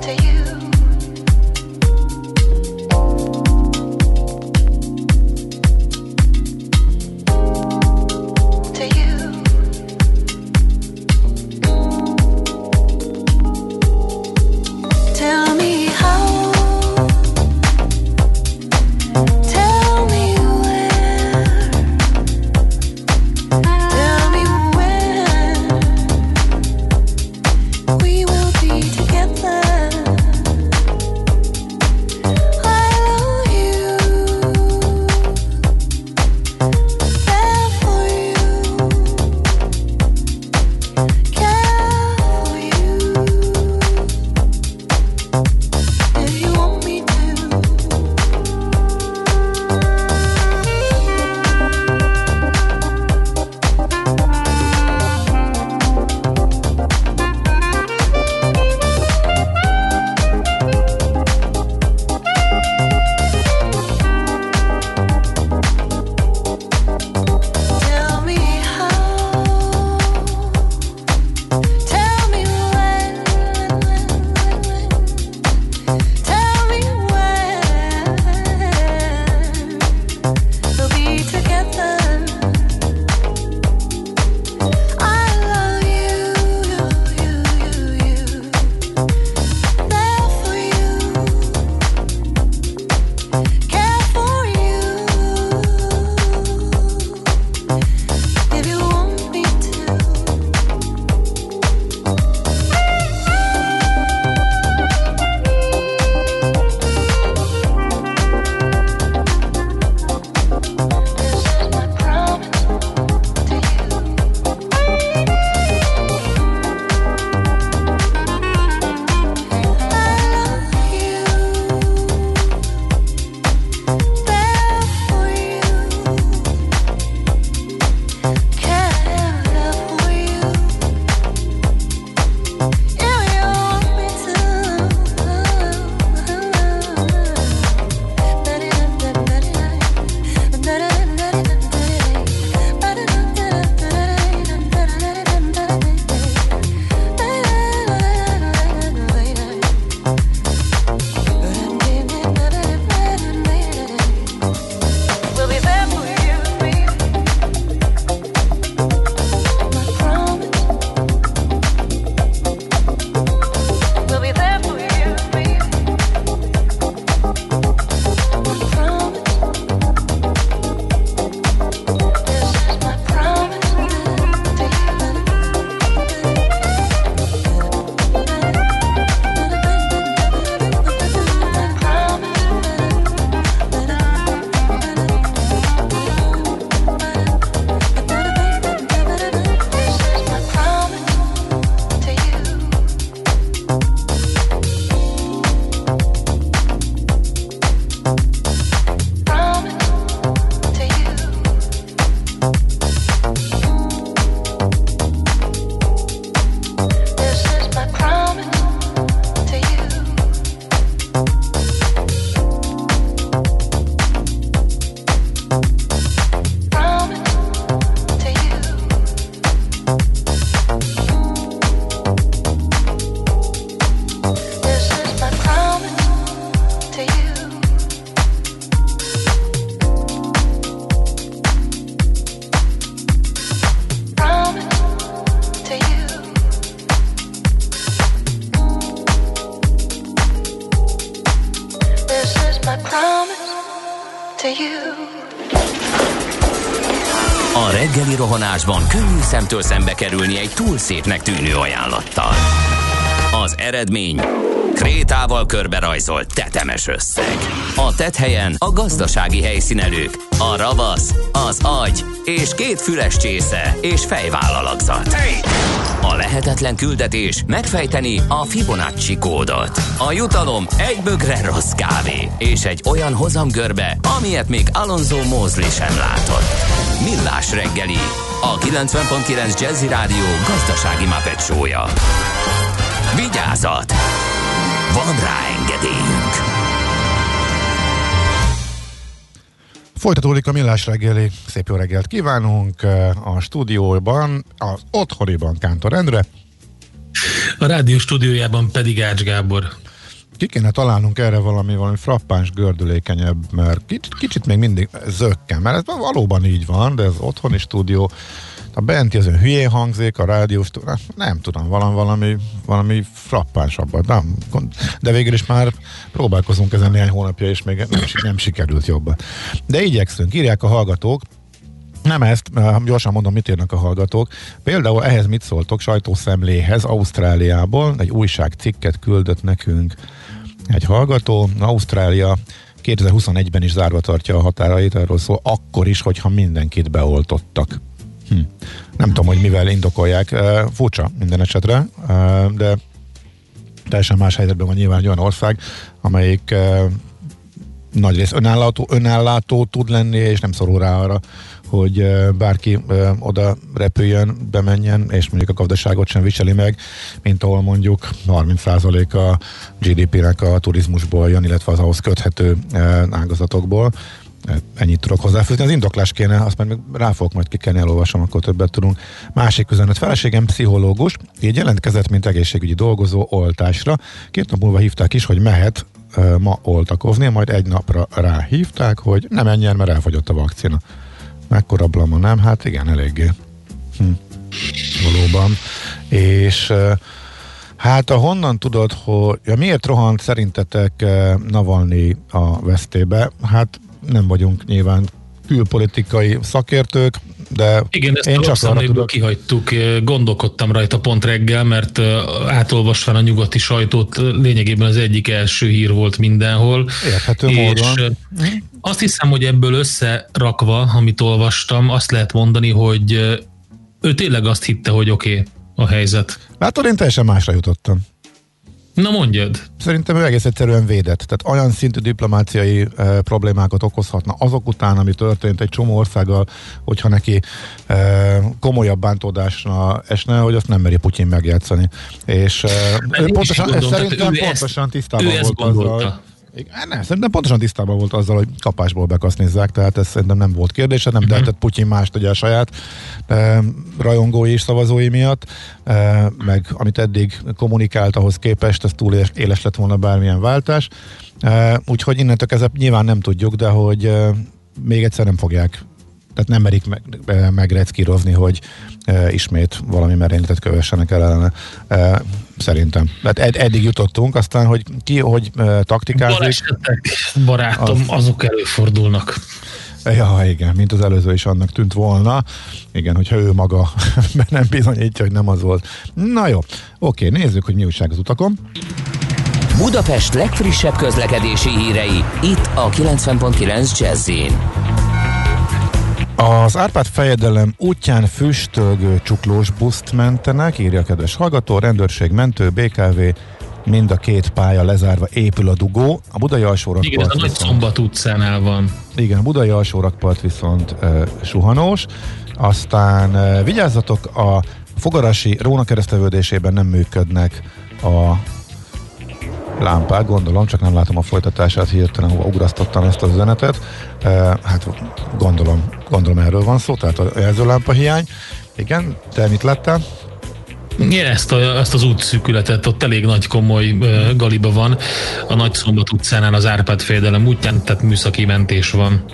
to you. A reggeli rohanásban könnyű szemtől szembe kerülni egy túl szépnek tűnő ajánlattal. Az eredmény... krétával körberajzolt tetemes összeg. A tetthelyen a gazdasági helyszínelők, a ravasz, az agy és két füles csésze és fejvállalakzat. A lehetetlen küldetés megfejteni a Fibonacci kódot. A jutalom egy bögre rossz kávé és egy olyan hozamgörbe, amilyet még Alonso Moseley sem látott. Millás reggeli, a kilencven pont kilenc Jazzy Rádió gazdasági Muppet Show-ja. Vigyázat! Van rá engedélyünk. Folytatódik a Millás reggeli. Szép jó reggelt kívánunk a stúdióban, az otthoniban Kántor Endre. A rádió stúdiójában pedig Ács Gábor. Ki kéne találnunk erre valami, valami frappáns, gördülékenyebb, mert kicsit, kicsit még mindig zökken, mert ez valóban így van, de az otthoni stúdió, a benti azon hülyén hangzik, a rádió stúdió, nem tudom, valami, valami, valami frappánsabbat, nem, de végül is már próbálkozunk ezen néhány hónapja, és még nem, nem sikerült jobban. De igyekszünk, írják a hallgatók, nem ezt, gyorsan mondom, mit írnak a hallgatók. Például ehhez mit szóltok, sajtószemléhez Ausztráliából egy újságcikket küldött nekünk egy hallgató. Ausztrália kétezer-huszonegyben is zárva tartja a határait, erről szól, akkor is, hogyha mindenkit beoltottak. Hm. Nem tudom, hogy mivel indokolják, furcsa minden esetre, de teljesen más helyzetben van nyilván egy olyan ország, amelyik nagyrészt önállátó, önállátó tud lenni, és nem szorul rá arra, hogy bárki oda repüljön, bemenjen, és mondjuk a gazdaságot sem viseli meg, mint ahol mondjuk harminc százalék a gé dé pé-nek a turizmusból jön, illetve az ahhoz köthető ágazatokból. Ennyit tudok hozzáfűzni. Az indoklás kéne, azt már még rá fogok majd kikelni, elolvasom, akkor többet tudunk. Másik üzenet. Feleségem pszichológus, így jelentkezett, mint egészségügyi dolgozó oltásra. Két nap múlva hívták is, hogy mehet ma oltakozni, majd egy napra ráhívták, hogy ne menjen, mert elfogyott a vakcina. Mekkora blama, nem? Hát igen, eléggé. Hm. Valóban. És hát honnan tudod, hogy ja, miért rohant szerintetek Navalnyi a vesztébe? Hát nem vagyunk nyilván külpolitikai szakértők, de igen, ezt én a lapszemléből kihagytuk. Gondolkodtam rajta pont reggel, mert átolvasván a nyugati sajtót, lényegében az egyik első hír volt mindenhol. Érthető módon. Azt hiszem, hogy ebből összerakva, amit olvastam, azt lehet mondani, hogy ő tényleg azt hitte, hogy oké okay, a helyzet. Látod, én teljesen másra jutottam. Na mondjad. Szerintem ő egész egyszerűen védett. Tehát olyan szintű diplomáciai e, problémákat okozhatna azok után, ami történt egy csomó országgal, hogyha neki e, komolyabb bántódásra esne, hogy azt nem meri Putyin megjátszani. És e, ő pontosan, gondolom, szerintem ő pontosan ezt, tisztában volt azzal. Igen, nem, szerintem pontosan tisztában volt azzal, hogy kapásból bekasznézzák, tehát ez szerintem nem volt kérdése, nem mm-hmm. tehetett Putyin mást ugye a saját e, rajongói és szavazói miatt, e, meg amit eddig kommunikált ahhoz képest, ez túl éles lett volna bármilyen váltás, e, úgyhogy innentől kezdve nyilván nem tudjuk, de hogy e, még egyszer nem fogják, tehát nem merik meg, e, megreckírozni, hogy e, ismét valami merényletet kövessenek el ellene. E, Szerintem. Hát ed- eddig jutottunk, aztán, hogy ki, hogy uh, taktikázik. Balesetek, barátom, az... azok előfordulnak. Ja, igen, mint az előző is annak tűnt volna. Igen, hogyha ő maga nem bizonyítja, hogy nem az volt. Na jó, oké, nézzük, hogy mi újság az utakon. Budapest legfrissebb közlekedési hírei, itt a kilencven pont kilenc Jazzin. Az Árpád-fejedelem útján füstölgő csuklós buszt mentenek, írja a kedves hallgató, rendőrség, mentő, bé ká vé, mind a két pálya lezárva, épül a dugó. A budai alsórakpart igen, ez a viszont, nagy Szombat utcánál van. Igen, a budai alsórakpart viszont e, suhanós. Aztán e, vigyázzatok, a Fogarasi Róna keresztelődésében nem működnek a lámpák, gondolom, csak nem látom a folytatását hirtelen, hova ugrasztottam ezt az üzenetet. E, hát gondolom, gondolom erről van szó, tehát a jelzőlámpa hiány. Igen, te mit láttál? Én ezt, a, ezt az útszűkületet, ott elég nagy komoly e, galiba van. A Nagyszombat utcánál az Árpád-fejedelem útján, tehát műszaki mentés van.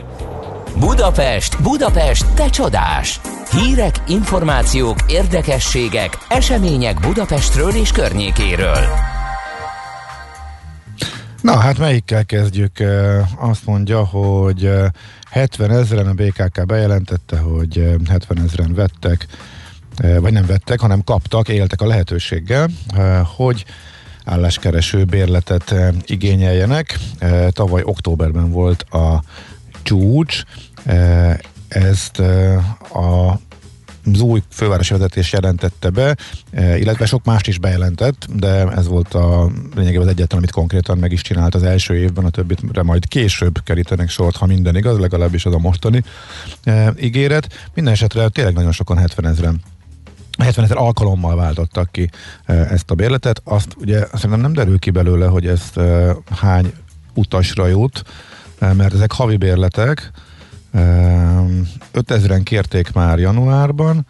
Budapest, Budapest, te csodás! Hírek, információk, érdekességek, események Budapestről és környékéről. Na hát melyikkel kezdjük? Azt mondja, hogy hetvenezren a bé ká ká bejelentette, hogy hetvenezren vettek, vagy nem vettek, hanem kaptak, éltek a lehetőséggel, hogy álláskereső bérletet igényeljenek. Tavaly októberben volt a csúcs, ezt a az új fővárosi vezetés jelentette be, illetve sok mást is bejelentett, de ez volt a lényegében az egyetlen, amit konkrétan meg is csinált az első évben, a többitre majd később kerítenek sort, ha minden igaz, legalábbis az a mostani e, ígéret. Minden esetre tényleg nagyon sokan hetvenezren hetvenezer alkalommal váltottak ki ezt a bérletet. Azt ugye szerintem nem derül ki belőle, hogy ez e, hány utasra jut, e, mert ezek havi bérletek. ötezren kérték már januárban,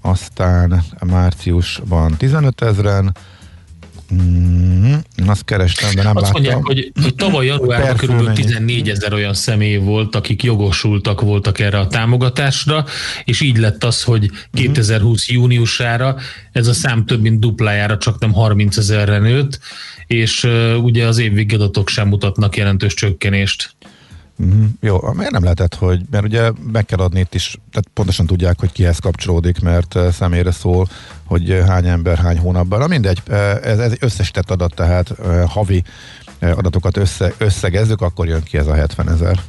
aztán márciusban tizenötezren, mm, azt kerestem, de nem azt láttam. Azt mondják, hogy, hogy tavaly januárban körülbelül tizennégyezer olyan személy volt, akik jogosultak voltak erre a támogatásra, és így lett az, hogy kétezerhúsz júniusára ez a szám több mint duplájára, csak nem harmincezerre nőtt, és uh, ugye az évvégi adatok sem mutatnak jelentős csökkenést. Mm-hmm. Jó, miért nem lehetett, hogy, mert ugye meg kell adni itt is, tehát pontosan tudják, hogy kihez kapcsolódik, mert személyre szól, hogy hány ember, hány hónapban. Na mindegy, ez, ez összesített adat, tehát havi adatokat össze, összegezzük, akkor jön ki ez a hetvenezer.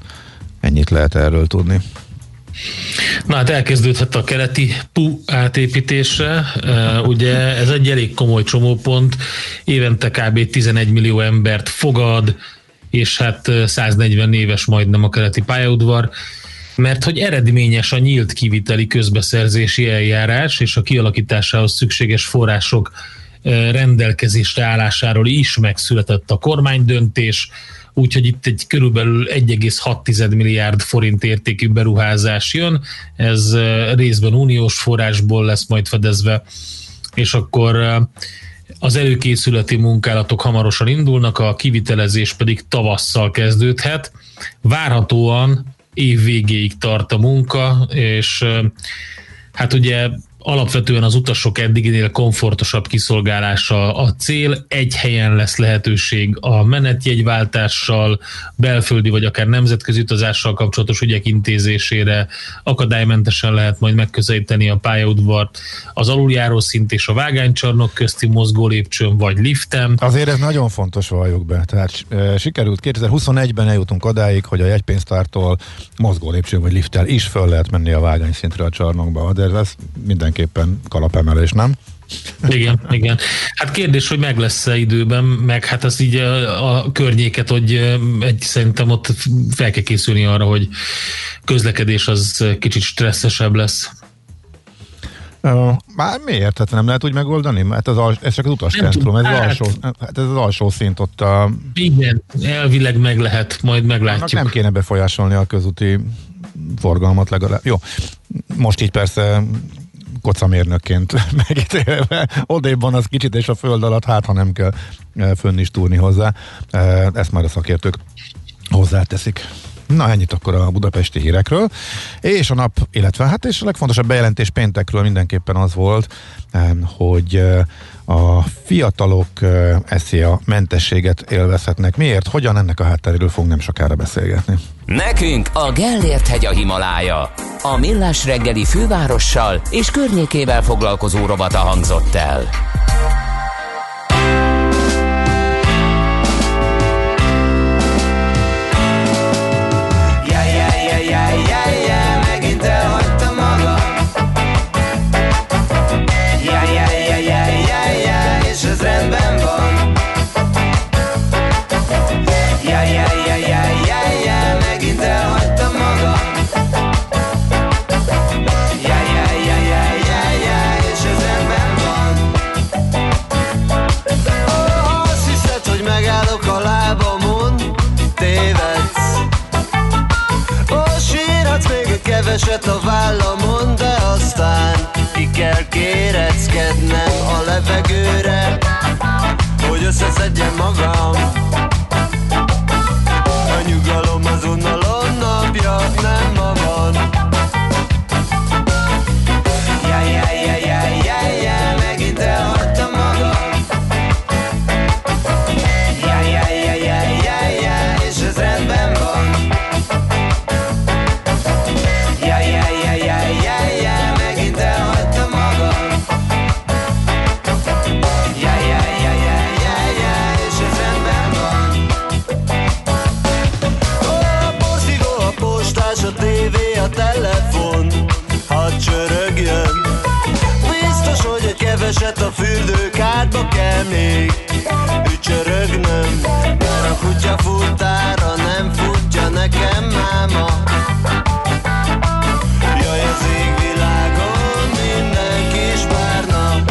Ennyit lehet erről tudni. Na hát elkezdődhet a keleti pé u átépítése, ugye ez egy elég komoly csomópont, évente kb. tizenegy millió embert fogad, és hát száznegyven éves majdnem a keleti pályaudvar, mert hogy eredményes a nyílt kiviteli közbeszerzési eljárás, és a kialakításához szükséges források rendelkezésre állásáról is megszületett a kormánydöntés, úgyhogy itt egy körülbelül egy egész hat milliárd forint értékű beruházás jön, ez részben uniós forrásból lesz majd fedezve, és akkor az előkészületi munkálatok hamarosan indulnak, a kivitelezés pedig tavasszal kezdődhet. Várhatóan év végéig tart a munka, és hát ugye alapvetően az utasok eddiginél komfortosabb kiszolgálása a cél. Egy helyen lesz lehetőség a menetjegyváltással, belföldi vagy akár nemzetközi utazással kapcsolatos ügyek intézésére, akadálymentesen lehet majd megközelíteni a pályaudvart, az aluljáró szint és a vágánycsarnok közti mozgólépcsőn vagy liften. Azért ez nagyon fontos, valljuk be. Tehát e, sikerült kétezerhuszonegyben eljutunk odáig, hogy a jegypénztártól mozgólépcsőn vagy lifttel is föl lehet menni a vágányszintre a csarnokba, de ez minden képpen kalapemelés, nem? Igen, igen. Hát kérdés, hogy meg lesz-e időben, meg hát az így a, a környéket, hogy egy, szerintem ott fel kell készülni arra, hogy közlekedés az kicsit stresszesebb lesz. Már miért? Hát nem lehet úgy megoldani? Hát ez, az, ez csak az utascentrum, ez, hát, hát ez az alsó szint ott a... Igen, elvileg meg lehet, majd meglátjuk. Nem kéne befolyásolni a közúti forgalmat legalább. Jó, most így persze kocamérnökként megítélve, odébb van az kicsit, és a föld alatt, hát ha nem kell fönn is túrni hozzá. Ezt majd a szakértők hozzáteszik. Na, ennyit akkor a budapesti hírekről. És a nap, illetve hát és a legfontosabb bejelentés péntekről mindenképpen az volt, hogy a fiatalok eszia mentességet élvezhetnek. Miért? Hogyan? Ennek a hátteréről fogunk nem sokára beszélgetni. Nekünk a Gellért hegy a Himalája. A Millás reggeli fővárossal és környékével foglalkozó rovata hangzott el. Keveset a vállamon, de aztán ki kell kéreckednem a levegőre, hogy összeszedjem magam. A nyugalom azonnal a napja nem ma van. Jaj, jaj, jaj, jaj, jaj, jaj, megint elhagytam magam. Jaj, jaj, jaj, jaj. felé a telefon, hadd csörögjön. Biztos, hogy egy keveset a fürdőkádba kell még ücsörögnöm. Mert a kutya futtára nem futja nekem máma. Jaj, az égvilágon minden kis bárna.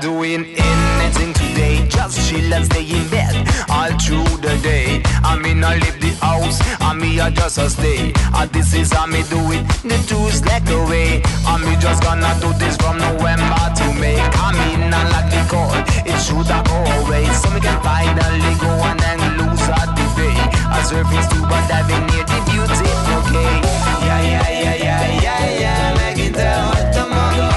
Doing anything today, just chill and stay in bed all through the day. I mean I leave the house, I mean I just a stay. I this is how me do it, the two slack away. I mean just gonna do this from November to May. I mean I like the call, it should I go away. So me can finally go on and lose a debate. I surfing scuba diving near the beauty, okay. Yeah, yeah, yeah, yeah, yeah, yeah, make it down at the mother.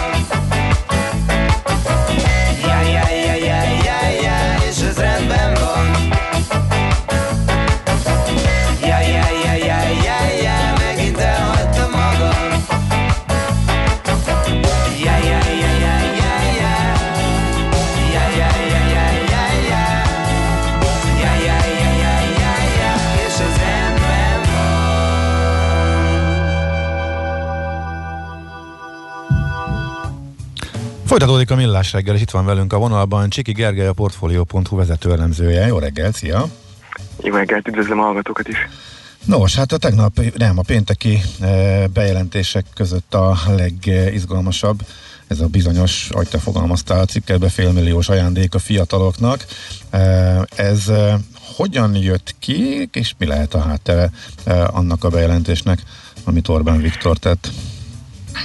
Folytatódik a Millás reggel, és itt van velünk a vonalban Csiki Gergely, a Portfolio.hu vezető elemzője. Jó reggel, szia! Jó reggelt, üdvözlöm a hallgatókat is! Nos, hát a tegnap, nem, a pénteki bejelentések között a legizgalmasabb, ez a bizonyos, ahogy te fogalmaztál a cikkelbe, félmilliós ajándék a fiataloknak. Ez hogyan jött ki, és mi lehet a háttere annak a bejelentésnek, amit Orbán Viktor tett?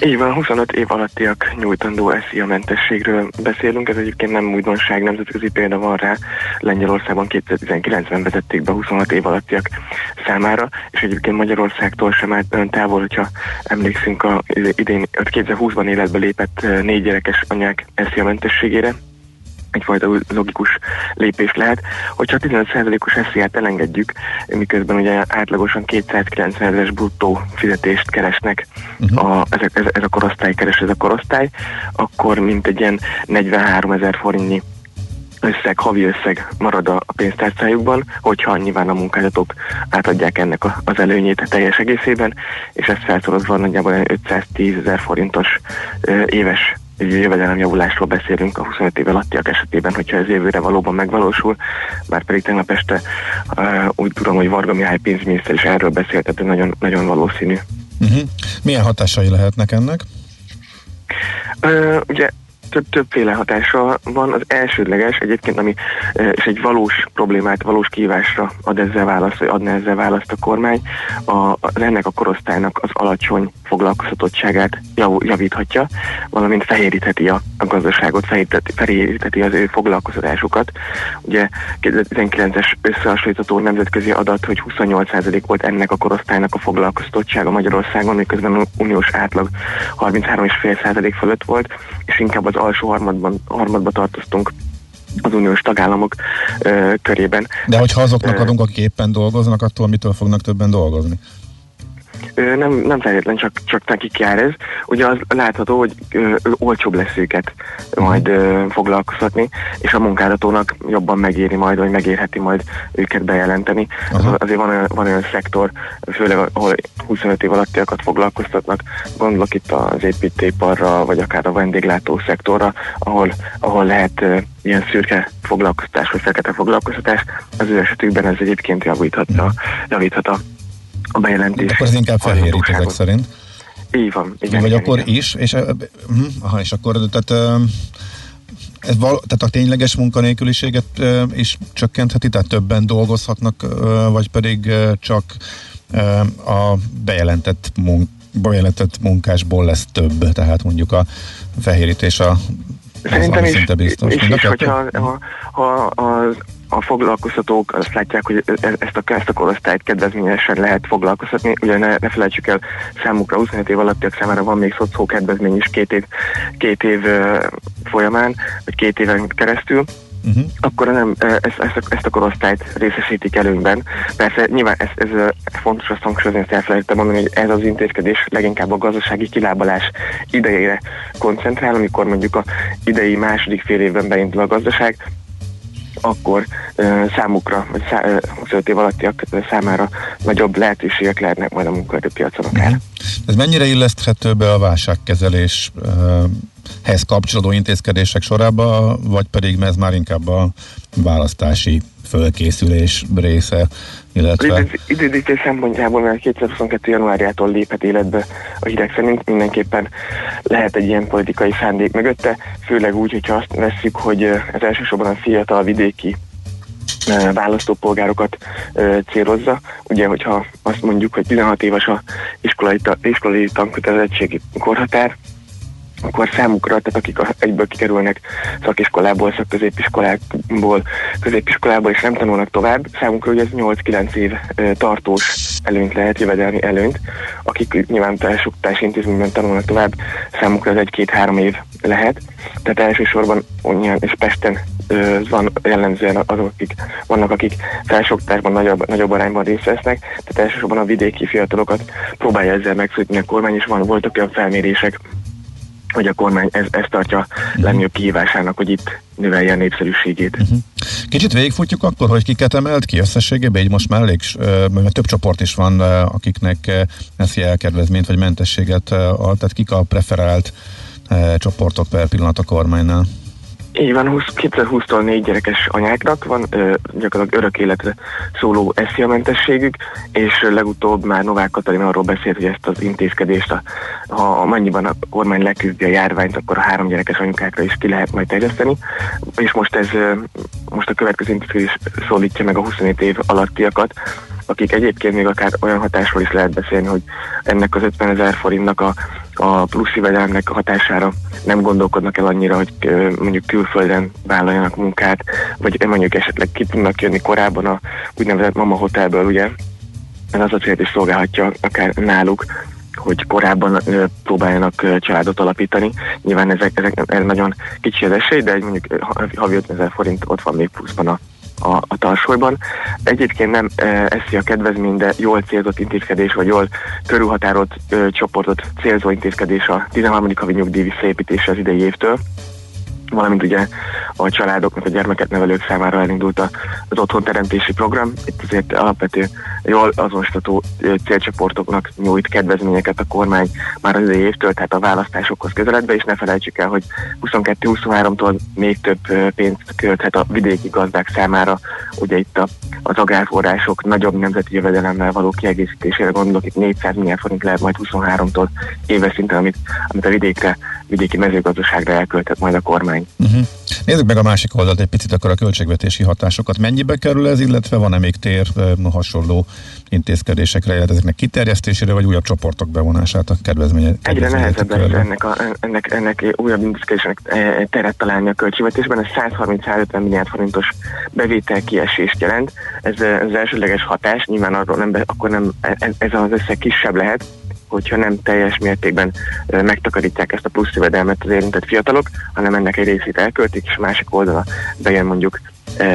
Így van, huszonöt év alattiak nyújtandó SZIA mentességről beszélünk, ez egyébként nem újdonság, nemzetközi példa van rá. Lengyelországban kétezer-tizenkilencben vezették be huszonhat év alattiak számára, és egyébként Magyarországtól sem állt olyan távol, hogyha emlékszünk a idén, kétezer-húszban életbe lépett négy gyerekes anyák SZIA mentességére. Egyfajta logikus lépés lehet, hogyha a tizenöt százalékos esziát elengedjük, miközben ugye átlagosan kétszázkilencven ezeres bruttó fizetést keresnek, uh-huh. a, ez, ez, ez a korosztály keres, ez a korosztály, akkor mint egy ilyen negyvenhárom ezer forintnyi összeg, havi összeg marad a pénztárcájukban, hogyha nyilván a munkázatok átadják ennek a, az előnyét a teljes egészében, és ezt felszorozva nagyjából ötszáztízezer forintos ö, éves jövedelemjavulásról beszélünk a huszonöt év alattiak esetében, hogyha ez jövőre valóban megvalósul, bár pedig tegnap este uh, úgy tudom, hogy Varga Mihály pénzminiszter is erről beszélt, tehát nagyon, nagyon valószínű. Uh-huh. Milyen hatásai lehetnek ennek? Uh, ugye Több, többféle hatása van. Az elsődleges egyébként, ami és egy valós problémát, valós kihívásra ad ezzel választ, vagy adna ezzel választ a kormány, a, a, ennek a korosztálynak az alacsony foglalkoztatottságát jav, javíthatja, valamint fehérítheti a, a gazdaságot, fehérítheti, fehérítheti az ő foglalkoztatásukat. Ugye kétezer-tizenkilences összehasonlítható nemzetközi adat, hogy huszonnyolc százalék volt ennek a korosztálynak a foglalkoztatottsága Magyarországon, miközben uniós átlag harminchárom egész öt százalék fölött volt, és inkább az alsó harmadban, harmadba tartoztunk az uniós tagállamok ö, körében. De hogyha azoknak adunk, akik éppen dolgoznak, attól mitől fognak többen dolgozni? Nem, nem feltétlen, csak, csak nekik jár ez. Ugye az látható, hogy ö, olcsóbb lesz őket majd ö, foglalkoztatni, és a munkáltatónak jobban megéri majd, vagy megérheti majd őket bejelenteni. Az, azért van, van olyan szektor, főleg ahol huszonöt év alattiakat foglalkoztatnak, gondolok itt az építőiparra, vagy akár a vendéglátó szektorra, ahol, ahol lehet ö, ilyen szürke foglalkoztatás, vagy fekete foglalkoztatás. Az ő esetükben ez egyébként javíthatna, javíthatna. A bejelentés. Akkor ez inkább fehérít ezek szerint. Így van. Igen, vagy igen, akkor igen. is, és, aha, és akkor tehát, ez val, tehát a tényleges munkanélküliséget is csökkentheti, tehát többen dolgozhatnak, vagy pedig csak a bejelentett, munk, bejelentett munkásból lesz több, tehát mondjuk a fehérítés a szerintem is, biztos. És, és hogyha ha, ha az a foglalkoztatók azt látják, hogy ezt a, ezt a korosztályt kedvezményesen lehet foglalkoztatni, ugye ne, ne felejtsük el, számukra huszonöt év alattiak számára van még szoció kedvezmény is két év, két év uh, folyamán, vagy két éven keresztül, uh-huh. akkor nem, ezt, ezt, ezt a korosztályt részesítik előnyben. Persze nyilván ez, ez fontos azt hangsúlyozni, ezt elfelejtettem mondani, hogy ez az intézkedés leginkább a gazdasági kilábalás idejére koncentrál, amikor mondjuk a idei második fél évben beindul a gazdaság, akkor uh, számukra, vagy szá, uh, huszonöt év alattiak számára nagyobb lehetőségek lehetnek majd a munkaerőpiacon akár. Ez mennyire illeszthető be a válságkezeléshez kapcsolódó intézkedések sorába, vagy pedig ez már inkább a választási fölkészülés része, illetve... Időzítés szempontjából, mert kétezer-huszonkettő januárjától léphet életbe a hírek szerint, mindenképpen lehet egy ilyen politikai szándék mögötte, főleg úgy, hogyha azt vesszük, hogy ez elsősorban a fiatal vidéki választópolgárokat célozza. Ugye, hogyha azt mondjuk, hogy tizenhat éves a iskolai, iskolai tankötelezettségi korhatár, akkor számukra, tehát akik egyből kikerülnek szakiskolából, szakközépiskolából, középiskolából és nem tanulnak tovább, számukra ugye ez nyolc-kilenc év tartós előnyt lehet, jövedelmi előnyt, akik nyilván sok társintézményben tanulnak tovább, számukra ez egy-két-három év lehet, tehát elsősorban Onyán és Pesten van jellemzően azok, akik vannak, akik felsőoktatásban nagyobb, nagyobb arányban részt vesznek, tehát elsősorban a vidéki fiatalokat próbálja ezzel megszüntetni a kormány, és van, voltak olyan felmérések, hogy a kormány ezt ez tartja uh-huh. legnagyobb kihívásának, hogy itt növelje a népszerűségét. Uh-huh. Kicsit végigfutjuk akkor, hogy kiket emelt ki összességében, így most már elég, mert több csoport is van, akiknek szia kedvezményt vagy mentességet ad, tehát kik a preferált csoportok per pillanat a kormánynál? Így van, kétezer-húsztól négy gyerekes anyáknak van ö, gyakorlatilag örök életre szóló eszia mentességük, és legutóbb már Novák Katalin arról beszélt, hogy ezt az intézkedést, a, ha mennyiben a kormány leküzdi a járványt, akkor a három gyerekes anyukákra is ki lehet majd terjeszteni, és most ez ö, most a következő intézkedés szólítja meg a huszonöt év alattiakat, akik egyébként még akár olyan hatásról is lehet beszélni, hogy ennek az ötvenezer forintnak a, a plusz jövedelemnek hatására nem gondolkodnak el annyira, hogy mondjuk külföldön vállaljanak munkát, vagy mondjuk esetleg ki tudnak jönni korábban a úgynevezett mama hotelből, ugye? Ez az a célt is szolgálhatja akár náluk, hogy korábban próbáljanak családot alapítani. Nyilván ezek, ezek nagyon kicsi az esély, de mondjuk havi ötvenezer forint ott van még pluszban a A, a tarsolyban. Egyébként nem eszi a kedvezmény, de jól célzott intézkedés, vagy jól körülhatárolt ö, csoportot célzó intézkedés a tizenharmadik havi nyugdíj visszaépítése az idei évtől, valamint ugye a családoknak, a gyermeket nevelők számára elindult az otthonteremtési program. Itt azért alapvető jól azonosítható célcsoportoknak nyújt kedvezményeket a kormány már az idei évtől, tehát a választásokhoz közeledve, és ne felejtsük el, hogy huszonkettő-huszonháromtól még több pénzt költhet a vidéki gazdák számára. Ugye itt az agrárforrások nagyobb nemzeti jövedelemmel való kiegészítésére gondolok, itt négyszáz milliárd forint lehet majd huszonháromtól éves szinten, amit, amit a vidékre, vidéki mezőgazdaságra elkölthet majd a kormány. Uh-huh. Nézzük meg a másik oldalt egy picit, akkor a költségvetési hatásokat. Mennyibe kerül ez, illetve van-e még tér eh, hasonló intézkedésekre, illetve ezeknek kiterjesztésére, vagy újabb csoportok bevonását a kedvezménye? Egyre nehezebb lesz ennek, a, ennek, ennek újabb intézkedésnek teret találni a költségvetésben. Ez százharminc-százötven milliárd forintos bevétel kiesést jelent. Ez az elsődleges hatás, nyilván arról nem, be, akkor nem, ez az összeg kisebb lehet, hogyha nem teljes mértékben megtakarítják ezt a plusz jövedelmet az érintett fiatalok, hanem ennek egy részét elköltik, és másik oldala bejön mondjuk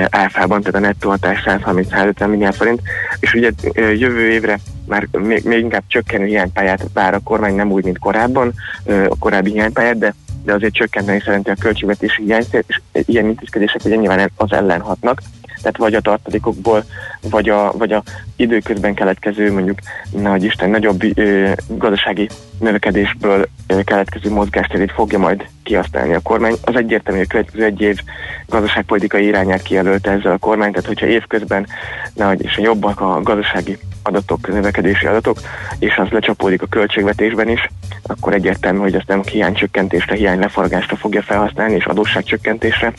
áfában, tehát a nettó hatás százharminc-százötven milliárd forint, és ugye jövő évre már még, még inkább csökkenő hiánypályát vár a kormány, nem úgy, mint korábban, a korábbi hiánypályát, de, de azért csökkenteni szerint a költségvetési hiányszert, és ilyen intézkedések ugye nyilván az ellen hatnak, tehát vagy a tartalékokból, vagy a, vagy a időközben keletkező, mondjuk, nagy Isten, nagyobb ö, gazdasági növekedésből ö, keletkező mozgástérét fogja majd kihasználni a kormány. Az egyértelmű, hogy a következő egy év gazdaságpolitikai irányát kijelölte ezzel a kormány, tehát hogyha évközben nagy és jobbak a gazdasági adatok, növekedési adatok, és az lecsapódik a költségvetésben is, akkor egyértelmű, hogy ezt nem hiánycsökkentésre, hiánylefaragásra fogja felhasználni, és adósságcsökkentésre,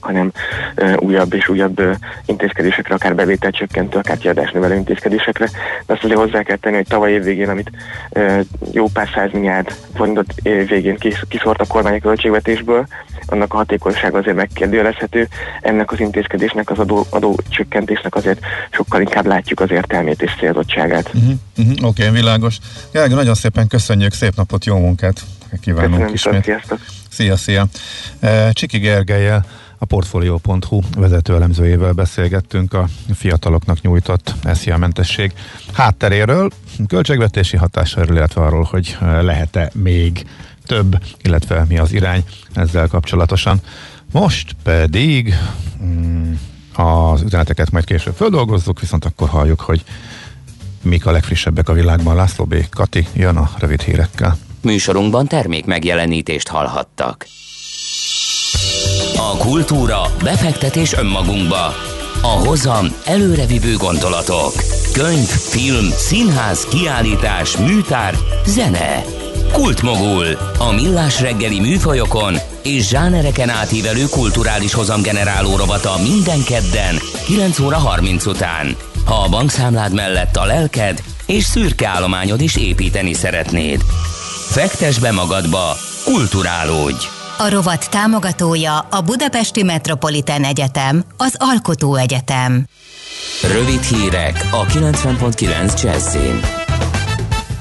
hanem ö, újabb és újabb ö, intézkedésekre, akár bevételcsökkentő, akár kiadásnövelő intézkedésekre. De azt azért hozzá kell tenni, hogy tavaly év végén, amit ö, jó pár száz milliárd forintot év végén kiszort a kormány a költségvetésből, annak a hatékonysága azért megkérdőjelezhető. Ennek az intézkedésnek, az adó, adócsökkentésnek azért sokkal inkább látjuk az értelmét és célzottságát. Uh-huh, uh-huh, Oké, okay, világos. Gergő, nagyon szépen köszönjük, szép napot, jó munkát kívánunk. Köszönöm, ismét. Szia, szia. Csiki Gergely, A Portfolio.hu vezető elemzőjével beszélgettünk a fiataloknak nyújtott esz zé á-mentesség hátteréről, költségvetési hatásáról, illetve arról, hogy lehet-e még több, illetve mi az irány ezzel kapcsolatosan. Most pedig hmm, az üzeneteket majd később feldolgozzuk, viszont akkor halljuk, hogy mik a legfrissebbek a világban. László B. Kati jön a rövid hírekkel. Műsorunkban termék megjelenítést hallhattak. A kultúra, befektetés önmagunkba. A hozam, előrevívő gondolatok. Könyv, film, színház, kiállítás, műtár, zene. Kultmogul. A Millás reggeli műfajokon és zsánereken átívelő kulturális hozamgeneráló rovata minden kedden kilenc óra harminc után. Ha a bankszámlád mellett a lelked és szürke állományod is építeni szeretnéd. Fektess be magadba, kulturálódj! A rovat támogatója a Budapesti Metropolitán Egyetem, az Alkotó Egyetem. Rövid hírek a kilencven pont kilenc Jazzin.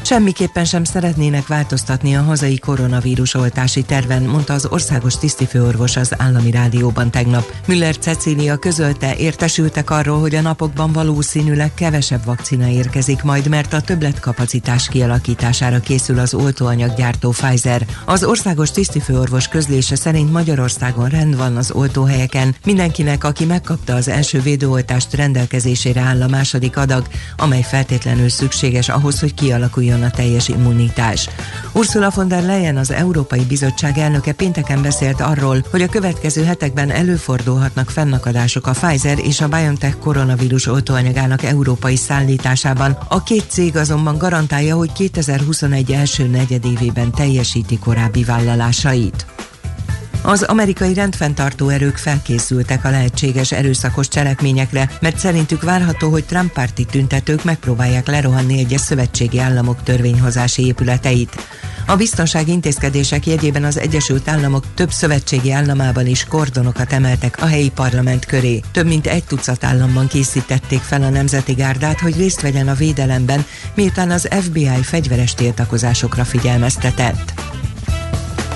Semmiképpen sem szeretnének változtatni a hazai koronavírus oltási terven, mondta az országos tisztifőorvos az Állami Rádióban tegnap. Müller Cecília közölte, értesültek arról, hogy a napokban valószínűleg kevesebb vakcina érkezik majd, mert a többletkapacitás kialakítására készül az oltóanyaggyártó Pfizer. Az országos tisztifőorvos közlése szerint Magyarországon rend van az oltóhelyeken. Mindenkinek, aki megkapta az első védőoltást, rendelkezésére áll a második adag, amely feltétlenül szükséges ahhoz, hogy kialakuljon a teljes immunitás. Ursula von der Leyen, az Európai Bizottság elnöke pénteken beszélt arról, hogy a következő hetekben előfordulhatnak fennakadások a Pfizer és a BioNTech koronavírus oltóanyagának európai szállításában. A két cég azonban garantálja, hogy kétezer-huszonegy első negyedévében teljesíti korábbi vállalásait. Az amerikai rendfenntartó erők felkészültek a lehetséges erőszakos cselekményekre, mert szerintük várható, hogy Trump-párti tüntetők megpróbálják lerohanni egyes szövetségi államok törvényhozási épületeit. A biztonsági intézkedések jegyében az Egyesült Államok több szövetségi államában is kordonokat emeltek a helyi parlament köré. Több mint egy tucat államban készítették fel a Nemzeti Gárdát, hogy részt vegyen a védelemben, miután az ef bé i fegyveres tiltakozásokra figyelmeztetett.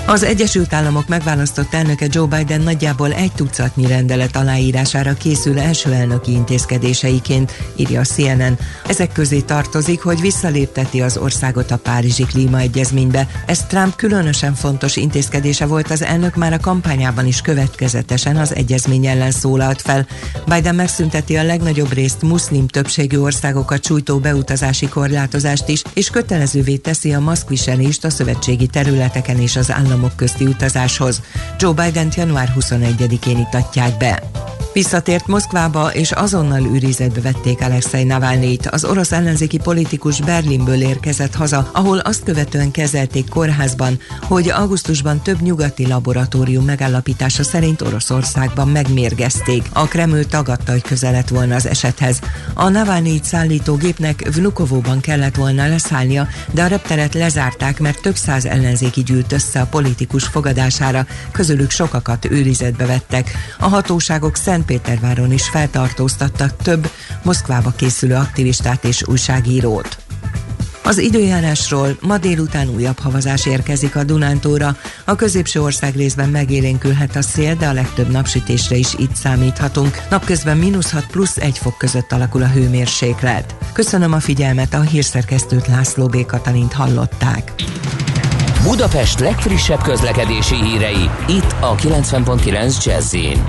Az Egyesült Államok megválasztott elnöke Joe Biden nagyjából egy tucatnyi rendelet aláírására készül első elnöki intézkedéseiként, írja a cé en en. Ezek közé tartozik, hogy visszalépteti az országot a Párizsi Klímaegyezménybe. Ez Trump különösen fontos intézkedése volt, az elnök már a kampányában is következetesen az egyezmény ellen szólalt fel. Biden megszünteti a legnagyobb részt muszlim többségű országokat sújtó beutazási korlátozást is, és kötelezővé teszi a maszkviselést a szövetségi területeken és az állam közti utazáshoz. Joe Bident január huszonegyedikén itatják be. Visszatért Moszkvába, és azonnal őrizetbe vették Alexej Navalnyit. Az orosz ellenzéki politikus Berlinből érkezett haza, ahol azt követően kezelték kórházban, hogy augusztusban több nyugati laboratórium megállapítása szerint Oroszországban megmérgezték. A Kreml tagadta, hogy közel lett volna az esethez. A Navalnyit szállító gépnek Vnukovóban kellett volna leszállnia, de a repteret lezárták, mert több száz ellenzéki gyűlt össze a politikus fogadására, közülük sokakat őrizetbe vettek. A hatóságok Szent Péterváron is feltartóztattak több Moszkvába készülő aktivistát és újságírót. Az időjárásról: ma délután újabb havazás érkezik a Dunántúlra. A középső ország részben megélénkülhet a szél, de a legtöbb napsütésre is itt számíthatunk. Napközben mínusz hat plusz egy fok között alakul a hőmérséklet. Köszönöm a figyelmet, a hírszerkesztőt, László B. Katalint hallották. Budapest legfrissebb közlekedési hírei, itt a kilencven pont kilenc Jazzin.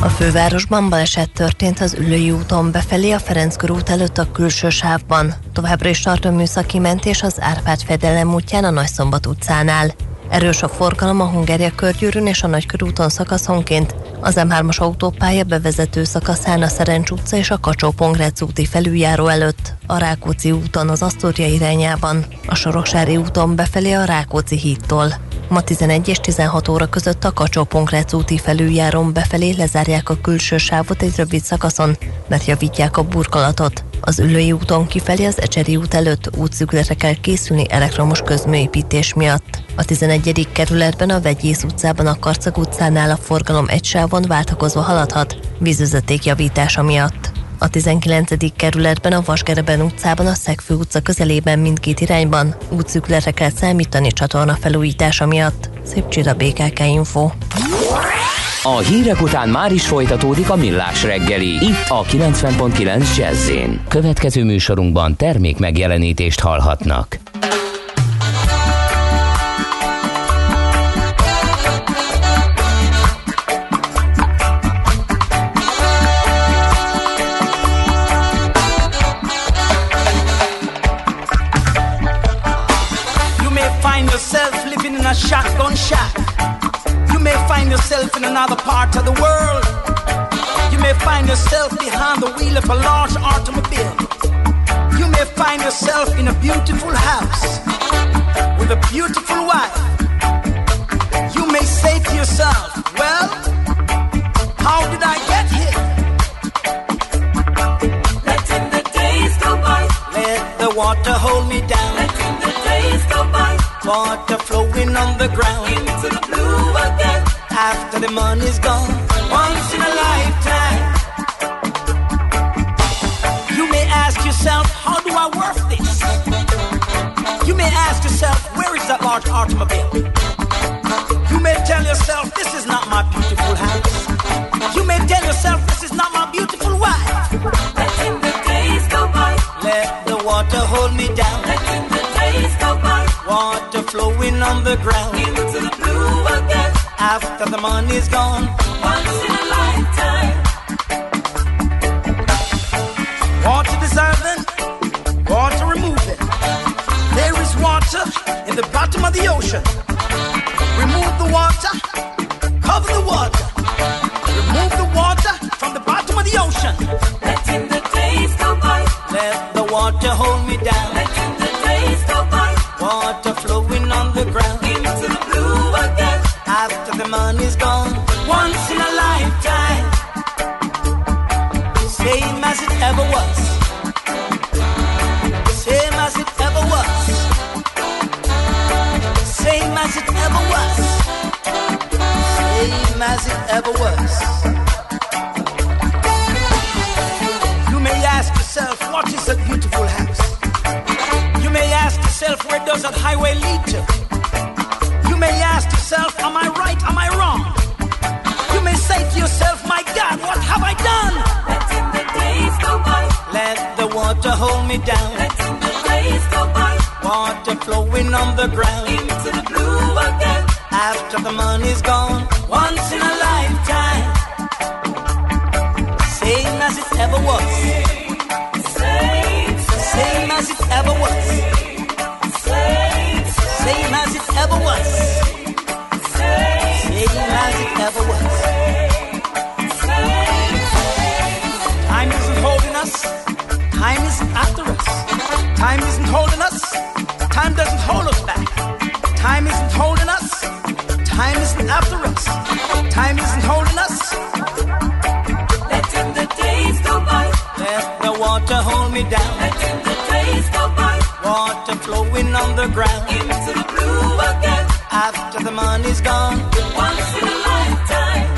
A fővárosban baleset történt az Üllői úton befelé a Ferenc körút előtt a külső sávban. Továbbra is tart a műszaki mentés az Árpád-fedelem útján a Nagyszombat utcánál. Erős a forgalom a Hungária körgyűrűn és a Nagykörúton szakaszonként, az em hármas autópálya bevezető szakaszán a Szerencs utca és a Kacsó-Pongrác úti felüljáró előtt, a Rákóczi úton az Asztória irányában, a Soroksári úton befelé a Rákóczi hídtól. Ma tizenegy és tizenhat óra között a Kacsó-Pongrác úti felüljárón befelé lezárják a külső sávot egy rövid szakaszon, mert javítják a burkolatot. Az Üllői úton kifelé az Ecseri út előtt útszükletre kell készülni elektromos közműépítés miatt. A tizenegyedik kerületben a Vegyész utcában a Karcag utcánál a forgalom egy sávon váltakozva haladhat, vízvezeték javítása miatt. A tizenkilencedik kerületben a Vasgereben utcában a Szegfő utca közelében mindkét irányban útszükletre kell számítani csatorna felújítása miatt. Szép csira, bé ká ká Info. A hírek után már is folytatódik a Millás reggeli, itt a kilencven egész kilenc Jazzin. Következő műsorunkban termék megjelenítést hallhatnak. Shotgun shack. You may find yourself in another part of the world. You may find yourself behind the wheel of a large automobile. You may find yourself in a beautiful house with a beautiful wife. You may say to yourself, well, how did I get here? Letting the days go by. Let the water hold me down. Letting the days go by. Water flowing on the ground. Into the blue again. After the money's gone. Once in a lifetime. You may ask yourself, how do I worth this? You may ask yourself, where is that large automobile? You may tell yourself, this is not my beautiful house. You may tell yourself, this is not my beautiful wife. Letting the days go by. Let the water hold me down. Letting the days go by. Water flowing on the ground. Into the blue again. After the money's gone. Once in a lifetime. Water deserving. Water removing. There is water in the bottom of the ocean. Remove the water. Cover the water. Remove the water from the bottom of the ocean. Letting the days go by. Let the water hold me down. Letting the days go by. Water flowing on the ground. Into the blue again. After the money's gone. Once in a lifetime. Same as it ever was. Same as it ever was. Same as it ever was. Same as it ever was. You may ask yourself, what is a beautiful house? You may ask yourself, where does that highway lead to? You may ask yourself, am I right, am I wrong? You may say to yourself, my God, what have I done? Letting the days go by. Let the water hold me down. Letting the days go by. Water flowing on the ground. Into the blue again. After the money's gone. Once in a lifetime. Same as it ever was. Same as it ever was. Same, same as it ever was. Same, same as it ever was. Time isn't holding us. Time isn't after us. Time isn't holding us. Time doesn't hold us back. Time isn't holding us. Time isn't after us. Time isn't holding us. Letting the days go by. Let the water hold me down. Letting the days go by. Water flowing on the ground. Into the blue again. After the money's gone. Once in a lifetime.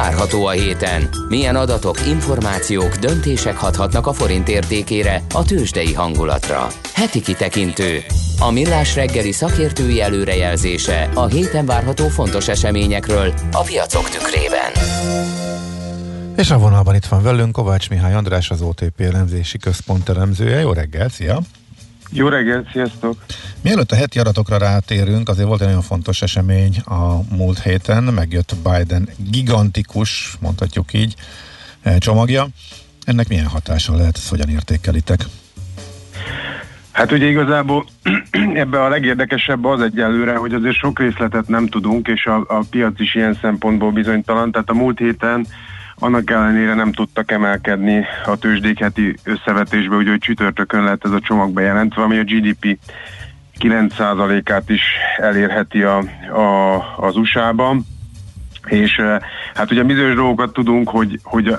várható a héten? Milyen adatok, információk, döntések hathatnak a forint értékére, a tőzsdei hangulatra? Heti kitekintő. A Millás reggeli szakértői előrejelzése a héten várható fontos eseményekről a piacok tükrében. És a vonalban itt van velünk Kovács Mihály András, az o té pé elemzési központ elemzője. Jó reggel, szia! Jó reggel, sziasztok! Mielőtt a heti adatokra rátérünk, azért volt egy nagyon fontos esemény a múlt héten, megjött Biden gigantikus, mondhatjuk így, csomagja. Ennek milyen hatása lehet, ezt hogyan értékelitek? Hát ugye igazából ebben a legérdekesebb az egyelőre, hogy azért sok részletet nem tudunk, és a, a piac is ilyen szempontból bizonytalan, tehát a múlt héten annak ellenére nem tudtak emelkedni a tőzsdék heti összevetésbe, úgyhogy csütörtökön lett ez a csomag bejelentve, ami a gé dé pé kilenc százalékát is elérheti a, a, az u es á-ban. És hát ugye bizonyos dolgokat tudunk, hogy, hogy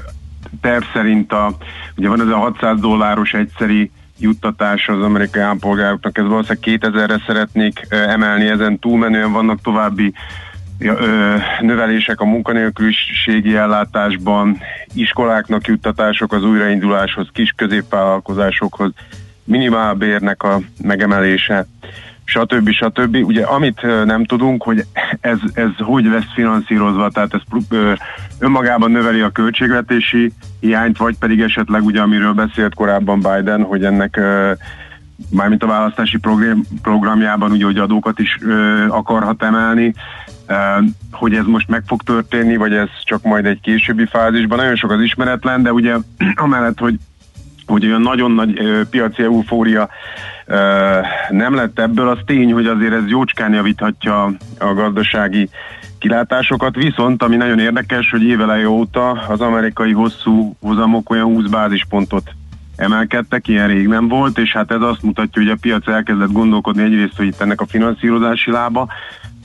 terv szerint a, ugye van ez a hatszáz dolláros egyszeri juttatás az amerikai állampolgároknak, ez valószínűleg kétezerre szeretnék emelni, ezen túlmenően vannak további növelések a munkanélküliségi ellátásban, iskoláknak juttatások az újrainduláshoz, kis középvállalkozásokhoz, minimálbérnek a megemelése, stb. stb. Ugye amit nem tudunk, hogy ez, ez hogy lesz finanszírozva, tehát ez önmagában növeli a költségvetési hiányt, vagy pedig esetleg ugye, amiről beszélt korábban Biden, hogy ennek mármint a választási program, programjában ugye, hogy adókat is ö, akarhat emelni, ö, hogy ez most meg fog történni, vagy ez csak majd egy későbbi fázisban. Nagyon sok az ismeretlen, de ugye amellett, hogy, hogy olyan nagyon nagy ö, piaci eufória ö, nem lett ebből, az tény, hogy azért ez jócskán javíthatja a gazdasági kilátásokat, viszont ami nagyon érdekes, hogy éveleje óta az amerikai hosszú hozamok olyan húsz bázispontot emelkedtek, ilyen rég nem volt, és hát ez azt mutatja, hogy a piac elkezdett gondolkodni egyrészt, hogy itt ennek a finanszírozási lába,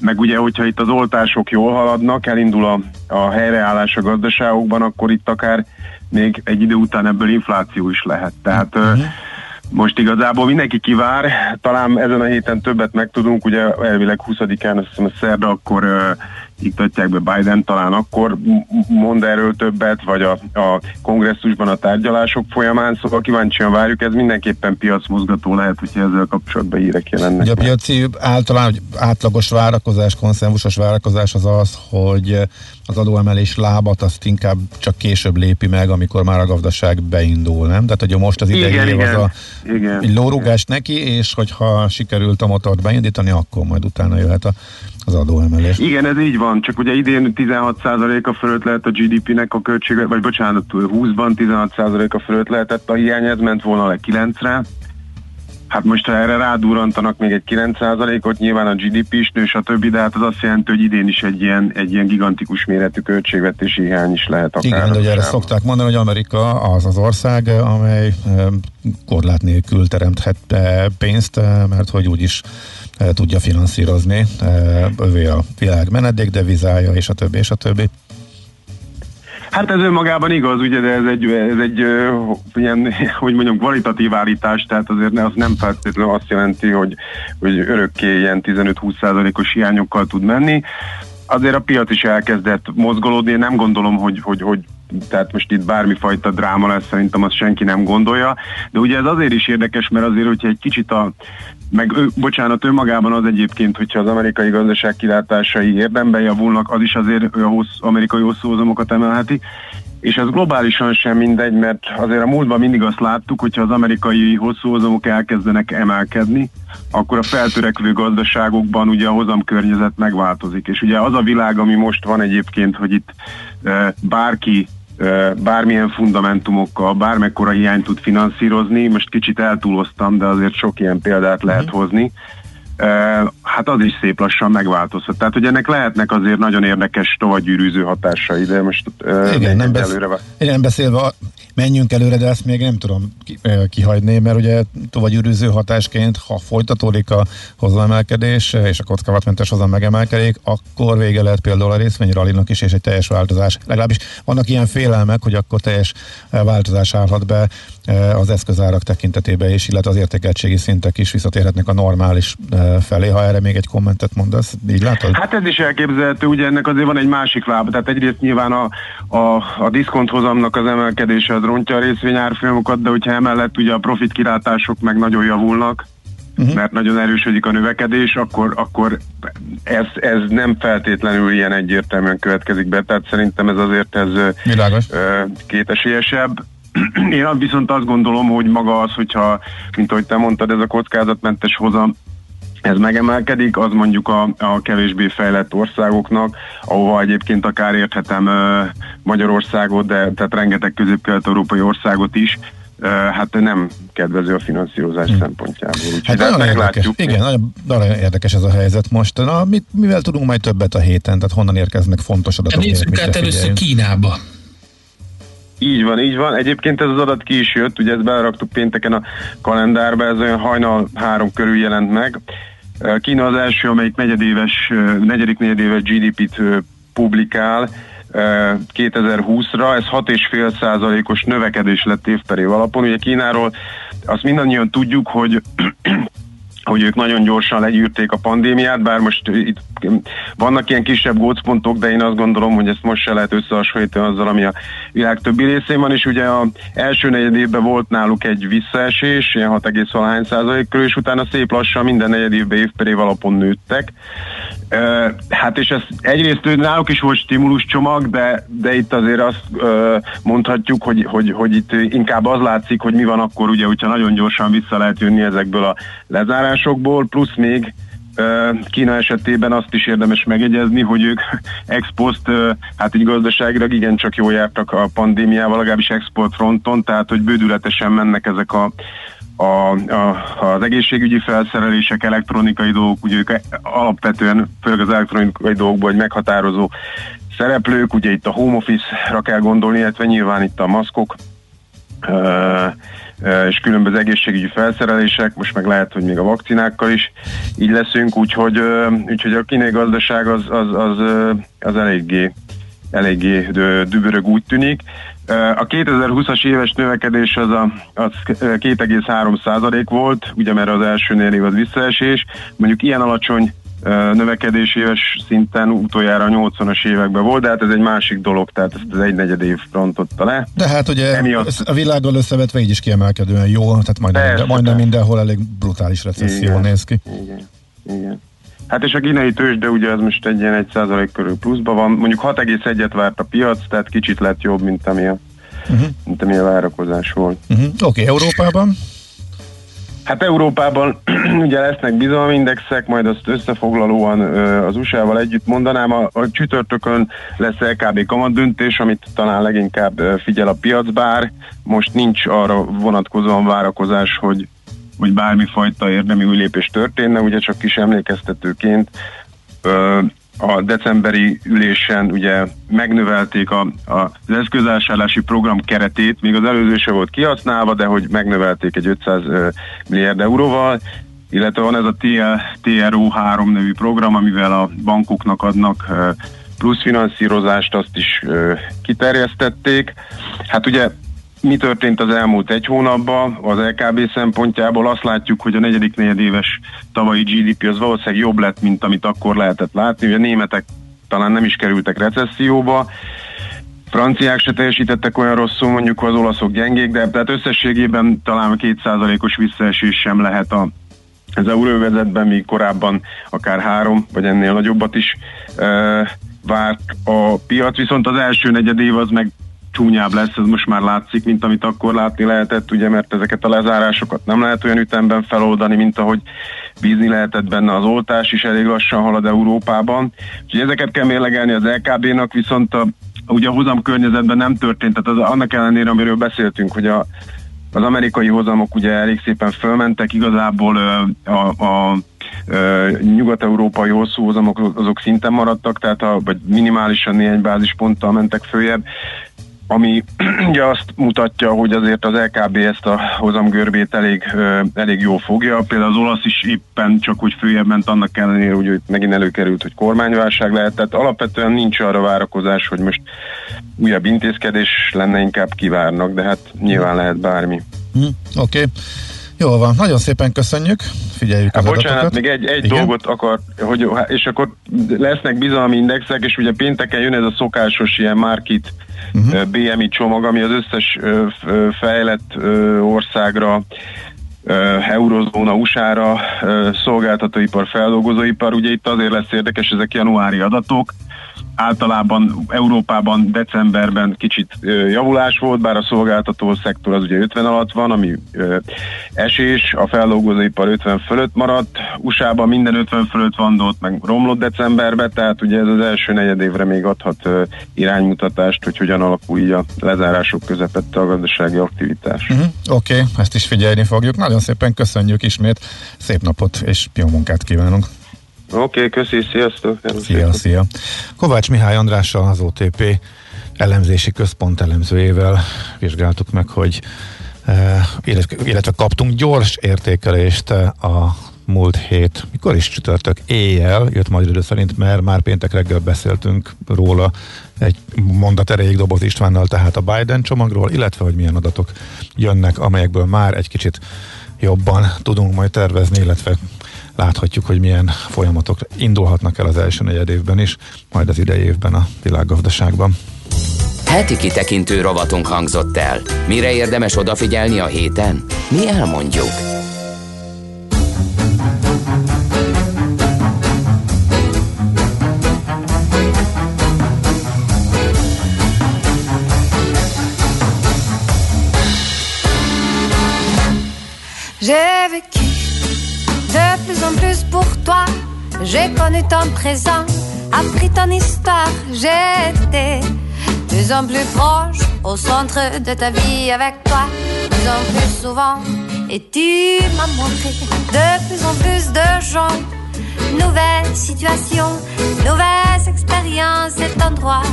meg ugye, hogyha itt az oltások jól haladnak, elindul a, a helyreállás a gazdaságokban, akkor itt akár még egy idő után ebből infláció is lehet. Tehát mm-hmm. most igazából mindenki kivár, talán ezen a héten többet megtudunk, ugye elvileg huszadikán, azt hiszem a szerda, akkor uh, iktatják be Biden, talán akkor mond erről többet, vagy a, a kongresszusban a tárgyalások folyamán, szóval kíváncsian várjuk, ez mindenképpen piacmozgató lehet, hogyha ezzel kapcsolatban hírek jelennek. Ugye a piaci általán átlagos várakozás, konszenzusos várakozás az az, hogy az adóemelés lábat azt inkább csak később lépi meg, amikor már a gazdaság beindul, nem? Tehát, hogy most az idei igen, év igen. az a igen, lórugás igen. neki, és hogyha sikerült a motort beindítani, akkor majd utána jöhet a az adóemelés. Igen, ez így van, csak ugye idén tizenhat százaléka fölött lehet a gé dé pének a költsége, vagy bocsánat, húszban tizenhat százaléka fölött lehetett a hiány, ez ment volna le kilencre. Hát most ha erre rádurrantanak még egy kilenc százalékot, nyilván a gé dé pé is nő, stb., de hát az azt jelenti, hogy idén is egy ilyen, egy ilyen gigantikus méretű költségvetési hiány is lehet. Igen, de ugye erre szokták mondani, hogy Amerika az az ország, amely korlát nélkül teremthet pénzt, mert hogy úgyis tudja finanszírozni, övé a világ menedék, devizája, és a többi, és a többi. Hát ez önmagában igaz, ugye, de ez egy, ez egy ilyen, hogy mondjam, kvalitatív állítás, tehát azért az nem feltétlenül azt jelenti, hogy, hogy örökké ilyen tizenöt-húsz százalékos hiányokkal tud menni. Azért a piac is elkezdett mozgolódni, én nem gondolom, hogy, hogy, hogy tehát most itt bármifajta dráma lesz, szerintem azt senki nem gondolja, de ugye ez azért is érdekes, mert azért, hogyha egy kicsit a meg, bocsánat, önmagában az egyébként, hogyha az amerikai gazdaság kilátásai érdemben javulnak, az is azért a hossz, amerikai hosszú hozamokat emelheti, és ez globálisan sem mindegy, mert azért a múltban mindig azt láttuk, hogyha az amerikai hosszú hozamok elkezdenek emelkedni, akkor a feltörekvő gazdaságokban ugye a hozamkörnyezet megváltozik, és ugye az a világ, ami most van egyébként, hogy itt e, bárki bármilyen fundamentumokkal, bármekkora hiányt tud finanszírozni, most kicsit eltúloztam, de azért sok ilyen példát lehet hozni, hát az is szép lassan megváltozhat. Tehát, hogy ennek lehetnek azért nagyon érdekes továbbgyűrűző hatásai, de most... Igen, nem, besz... előre... nem beszélve menjünk előre, de azt még nem tudom kihagyni, mert ugye tovább ürűző hatásként, ha folytatódik a hozamemelkedés és a kockázatmentes hozamegemelkedés, akkor vége lehet például a részvényrallinak is, és egy teljes változás. Legalábbis vannak ilyen félelmek, hogy akkor teljes változás állhat be az eszközárak tekintetében is, illetve az értékeltségi szintek is visszatérhetnek a normális felé, ha erre még egy kommentet mondasz, így látod? Hát ez is elképzelhető, ugye ennek azért van egy másik lába, tehát egyrészt nyilván a, a, a diszkonthozamnak az emelkedése az rontja a részvényárfolyamokat, de hogyha emellett ugye a profit kilátások meg nagyon javulnak, uh-huh. mert nagyon erősödik a növekedés, akkor, akkor ez, ez nem feltétlenül ilyen egyértelműen következik be, tehát szerintem ez azért ez ö, kétesélyesebb. Én viszont azt gondolom, hogy maga az, hogyha, mint ahogy te mondtad, ez a kockázatmentes hozam, ez megemelkedik, az mondjuk a, a kevésbé fejlett országoknak, ahova egyébként akár érthetem Magyarországot, de tehát rengeteg közép-kelet-európai országot is, hát nem kedvező a finanszírozás hmm. szempontjából. Úgy hát nagyon érdekes. Igen, nagyon, nagyon érdekes ez a helyzet most. Na, mit, mivel tudunk majd többet a héten? Tehát honnan érkeznek fontos adatok? Nézzük át először Kínába. Így van, így van. Egyébként ez az adat ki is jött, ugye ezt beleraktuk pénteken a kalendárba, ez olyan hajnal három körül jelent meg. Kína az első, amelyik negyedéves, negyedik negyedéves gé dé pét publikál kétezer-húszra, ez hat egész öt százalékos növekedés lett évperév alapon. Ugye Kínáról azt mindannyian tudjuk, hogy hogy ők nagyon gyorsan legyűrték a pandémiát, bár most itt vannak ilyen kisebb gócpontok, de én azt gondolom, hogy ezt most se lehet összehasonlítani azzal, ami a világ többi részén van, és ugye az első negyed évben volt náluk egy visszaesés, ilyen hat egész öt százalék körül, és utána szép lassan minden negyed évben év per év alapon nőttek. Uh, hát és ez egyrészt náluk is volt stimuluscsomag, de, de itt azért azt uh, mondhatjuk, hogy, hogy, hogy itt inkább az látszik, hogy mi van akkor, ugye, hogyha nagyon gyorsan vissza lehet jönni ezekből a lezárásokból, plusz még uh, Kína esetében azt is érdemes megjegyezni, hogy ők ex post, uh, hát így gazdaságilag igencsak jól jártak a pandémiával, legalábbis export fronton, tehát hogy bődületesen mennek ezek a A, a, az egészségügyi felszerelések, elektronikai dolgok, ugye ők alapvetően, főleg az elektronikai dolgokban egy meghatározó szereplők, ugye itt a home office-ra kell gondolni, illetve nyilván itt a maszkok ö, ö, és különböző egészségügyi felszerelések, most meg lehet, hogy még a vakcinákkal is így leszünk, úgyhogy, ö, úgyhogy a kínai gazdaság az, az, az, az eléggé, eléggé dübörög, úgy tűnik. A kétezer-húszas éves növekedés az, a, az két egész három százalék volt, ugye mert az elsőnél év az visszaesés. Mondjuk ilyen alacsony növekedés éves szinten utoljára a nyolcvanas években volt, de hát ez egy másik dolog, tehát ezt az egynegyed év rontotta le. De hát ugye emiatt a világgal összevetve így is kiemelkedően jó, tehát majdnem, minden, majdnem mindenhol elég brutális recesszió igen, néz ki. Igen, igen. Hát és a kínai tőzs, de ugye ez most egy ilyen egy százalék körül pluszban van. Mondjuk hat egész egyet várt a piac, tehát kicsit lett jobb, mint ami a, uh-huh. mint ami a várakozás volt. Uh-huh. Oké, okay, Európában? Hát Európában ugye lesznek bizalomindexek, majd azt összefoglalóan az u es á-val együtt mondanám. A, a csütörtökön lesz el ká bé kamatdöntés, amit talán leginkább figyel a piac, bár most nincs arra vonatkozóan várakozás, hogy hogy bármifajta érdemi új lépés történne, ugye csak kis emlékeztetőként a decemberi ülésen ugye megnövelték a, a, az eszközvásárlási program keretét, még az előző se volt kihasználva, de hogy megnövelték egy ötszáz milliárd euróval, illetve van ez a té er o három nevű program, amivel a bankoknak adnak plusz finanszírozást, azt is kiterjesztették. Hát ugye mi történt az elmúlt egy hónapban? Az el ká bé szempontjából azt látjuk, hogy a negyedik negyedéves tavalyi gé dé pé az valószínűleg jobb lett, mint amit akkor lehetett látni. Ugye a németek talán nem is kerültek recesszióba, franciák se teljesítettek olyan rosszul, mondjuk az olaszok gyengék, de tehát összességében talán két százalékos visszaesés sem lehet a az euróvezetben, míg korábban akár három, vagy ennél nagyobbat is uh, várt a piac, viszont az első negyedév az meg csúnyább lesz, ez most már látszik, mint amit akkor látni lehetett, ugye, mert ezeket a lezárásokat nem lehet olyan ütemben feloldani, mint ahogy bízni lehetett benne, az oltás is elég lassan halad Európában. Úgyhogy ezeket kell mérlegelni az el ká bé-nak, viszont a, ugye a hozam környezetben nem történt, tehát az, annak ellenére, amiről beszéltünk, hogy a, az amerikai hozamok ugye elég szépen fölmentek, igazából a, a, a nyugat-európai hosszú hozamok azok szinten maradtak, tehát a, vagy minimálisan néhány bázisponttal mentek följebb. ami ugye azt mutatja, hogy azért az el ká bé ezt a hozamgörbét elég, elég jól fogja. Például az olasz is éppen csak úgy följebb ment, annak ellenére, hogy itt megint előkerült, hogy kormányválság lehet. Tehát alapvetően nincs arra várakozás, hogy most újabb intézkedés lenne, inkább kivárnak, de hát nyilván lehet bármi. Mm, Oké. Okay. Jól van, nagyon szépen köszönjük, figyeljük hát az bocsánat, adatokat. Még egy, egy dolgot akar, hogy, és akkor lesznek bizalmi indexek, és ugye pénteken jön ez a szokásos ilyen market uh-huh. bé em i csomag, ami az összes fejlett országra, eurozóna, u es á-ra, szolgáltatóipar, feldolgozóipar, ugye itt azért lesz érdekes, ezek januári adatok. Általában Európában decemberben kicsit ö, javulás volt, bár a szolgáltató szektor az ugye ötven alatt van, ami ö, esés, a feldolgozóipar ötven fölött maradt, u es á-ban minden ötven fölött van, de ott meg romlott decemberben, tehát ugye ez az első negyedévre még adhat ö, iránymutatást, hogy hogyan alakul így a lezárások közepette a gazdasági aktivitás. Mm-hmm. Oké, okay, ezt is figyelni fogjuk. Nagyon szépen köszönjük ismét, szép napot és jó munkát kívánunk! Oké, okay, köszi, sziasztok! Szia, szia! Kovács Mihály Andrással, az o té pé elemzési központ elemzőjével vizsgáltuk meg, hogy illetve kaptunk gyors értékelést a múlt hét, mikor is csütörtök éjjel, jött majd idő szerint, mert már péntek reggel beszéltünk róla egy mondat erejéig Doboz Istvánnal, tehát a Biden csomagról, illetve hogy milyen adatok jönnek, amelyekből már egy kicsit jobban tudunk majd tervezni, illetve láthatjuk, hogy milyen folyamatok indulhatnak el az első negyed évben is, majd az idei évben a világgazdaságban. Heti kitekintő rovatunk hangzott el. Mire érdemes odafigyelni a héten? Mi elmondjuk. J'ai vécu de plus en plus pour toi. J'ai connu ton présent, appris ton histoire. J'ai été de plus en plus proche, au centre de ta vie avec toi, de plus en plus souvent. Et tu m'as montré de plus en plus de gens, nouvelles situations, nouvelles expériences. Cet endroit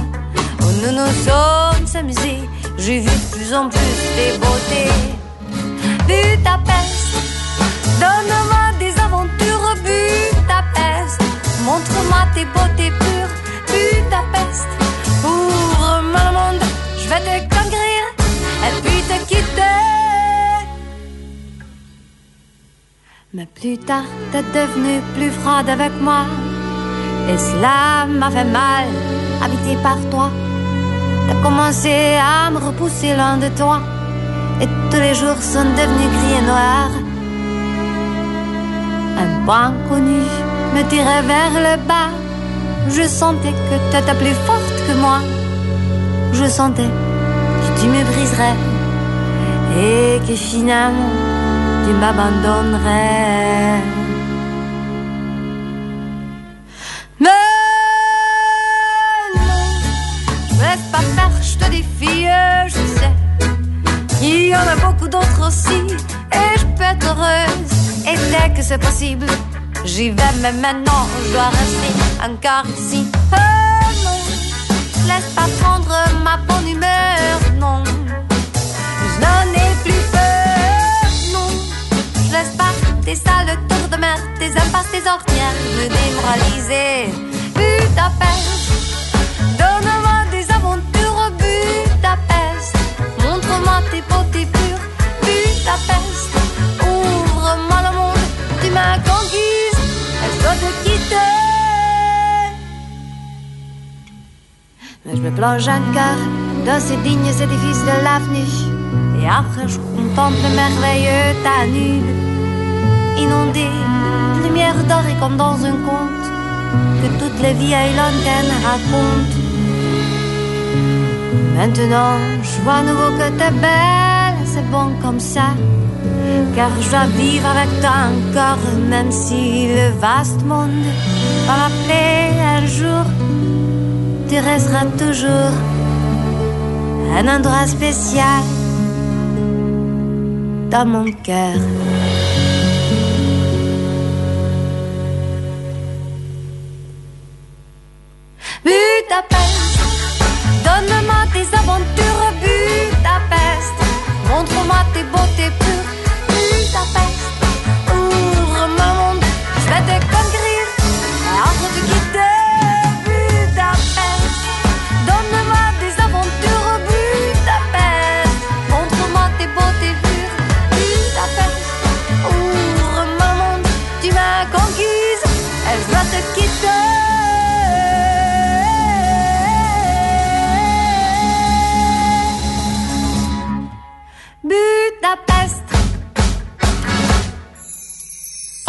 où nous nous sommes amusés, j'ai vu de plus en plus tes beautés. Budapest, donne-moi des aventures. Budapest, montre-moi tes beautés pures. Budapest, ouvre-moi le monde, je vais te conquérir et puis te quitter. Mais plus tard, t'es devenue plus froide avec moi, et cela m'a fait mal, habité par toi. T'as commencé à me repousser loin de toi, et tous les jours sont devenus gris et noirs. Un point connu me tirait vers le bas. Je sentais que t'étais plus forte que moi. Je sentais que tu me briserais et que finalement tu m'abandonnerais. Mais non, je me laisse pas faire, je te défie, je sais. Il y en a beaucoup d'autres aussi, et je peux être heureuse. Et dès que c'est possible, j'y vais, mais maintenant je dois rester encore ici. Oh non, laisse pas prendre ma bonne humeur, non. Je n'en ai plus peur, non. Je laisse pas tes sales tours de mer, tes impasses, tes ornières me démoraliser. Budapest, donne-moi des aventures, Budapest. Montre-moi tes beautés pures, Budapest. Ouvre-moi le monde, tu m'as conquise, elle doit te quitter. Mais je me plonge encore dans ces dignes édifices de l'avenir, et après je contemple merveilleux ta nuit, inondée de lumière d'or et comme dans un conte que toutes les vieilles lanternes racontent. Maintenant, je vois à nouveau que t'es belle, c'est bon comme ça, car je dois vivre avec toi encore, même si le vaste monde va m'appeler un jour. Tu resteras toujours un endroit spécial dans mon cœur. Budapest, donne-moi tes aventures.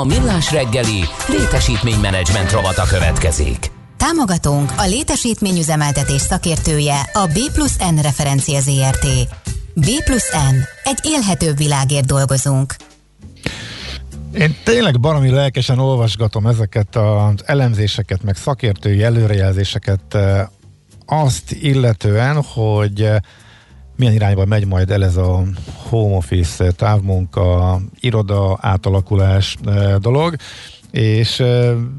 A Millás reggeli létesítménymenedzsment rovata következik. Támogatónk a létesítményüzemeltetés szakértője a bé plusz en referencia zé er té. bé plusz en. Egy élhetőbb világért dolgozunk. Én tényleg baromi lelkesen olvasgatom ezeket az elemzéseket, meg szakértői előrejelzéseket azt illetően, hogy milyen irányba megy majd el ez a home office, távmunka, iroda, átalakulás dolog, és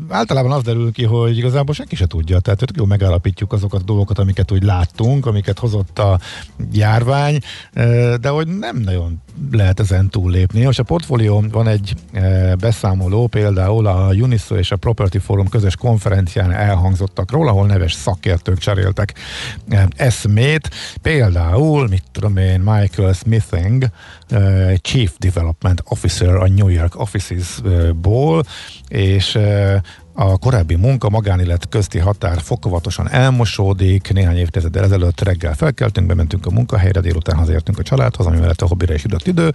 általában az derül ki, hogy igazából senki se tudja, tehát jó, megállapítjuk azokat a dolgokat, amiket úgy láttunk, amiket hozott a járvány, de hogy nem nagyon lehet ezen túllépni. Most a Portfolio van egy beszámoló, például a Uniso és a Property Forum közös konferencián elhangzottakról, ahol neves szakértők cseréltek eszmét, például, mit tudom én, Michael Smithing, Chief Development Officer a New York Offices-ból, és a korábbi munka, magánélet közti határ fokozatosan elmosódik. Néhány évtizeddel ezelőtt reggel felkeltünk, bementünk a munkahelyre, délután hazaértünk a családhoz, ami mellett a hobbira is jutott idő.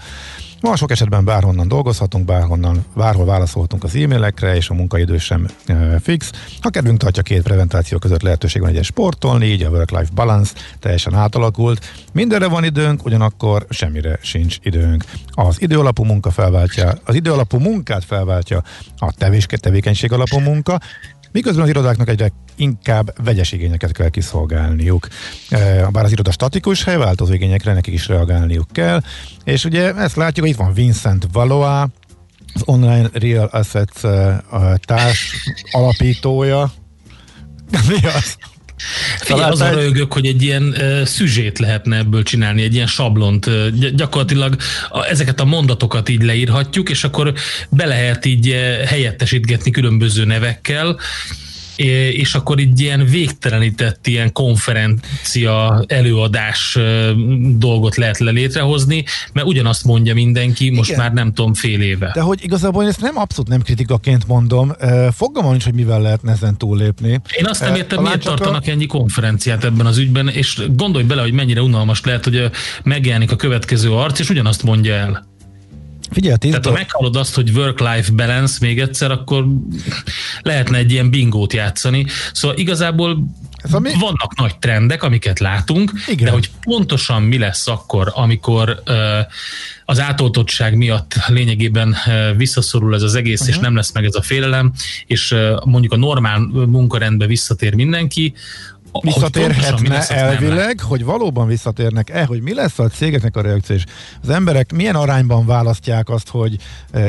Ma sok esetben bárhonnan dolgozhatunk, bárhonnan, bárhol válaszolhatunk az e-mailekre, és a munkaidő sem e, fix. Ha kedvünk tartja, két prezentáció között lehetőség van egyet sportolni, így a work-life balance teljesen átalakult. Mindenre van időnk, ugyanakkor semmire sincs időnk. Az időalapú munka felváltja, az időalapú munkát felváltja a tevéske, tevékenység alapú munka, miközben az irodáknak egyre inkább vegyes igényeket kell kiszolgálniuk. Bár az iroda statikus hely, változó igényekre nekik is reagálniuk kell. És ugye ezt látjuk, hogy itt van Vincent Valois, az Online Real Assets társ alapítója. Mi az? Figyelj, azon röhögök, hogy egy ilyen uh, szüzsét lehetne ebből csinálni, egy ilyen sablont. Uh, gyakorlatilag a, ezeket a mondatokat így leírhatjuk, és akkor be lehet így uh, helyettesítgetni különböző nevekkel, és akkor így ilyen végtelenített ilyen konferencia előadás dolgot lehet létrehozni, mert ugyanazt mondja mindenki, most igen, már nem tudom, fél éve. De hogy igazából én ezt nem abszolút nem kritikaként mondom, fogalmam nincs, hogy mivel lehetne ezen túllépni. Én azt nem értem, miért tartanak a... ennyi konferenciát ebben az ügyben, és gondolj bele, hogy mennyire unalmas lehet, hogy megjelenik a következő arc, és ugyanazt mondja el. Figyelj, tehát ha meghallod azt, hogy work-life balance még egyszer, akkor lehetne egy ilyen bingót játszani. Szóval igazából ami... vannak nagy trendek, amiket látunk, igen, de hogy pontosan mi lesz akkor, amikor uh, az átoltottság miatt lényegében uh, visszaszorul ez az egész, uh-huh, és nem lesz meg ez a félelem, és uh, mondjuk a normál munkarendbe visszatér mindenki, visszatérhetne elvileg, hogy valóban visszatérnek-e, hogy mi lesz a cégeknek a reakció, és az emberek milyen arányban választják azt, hogy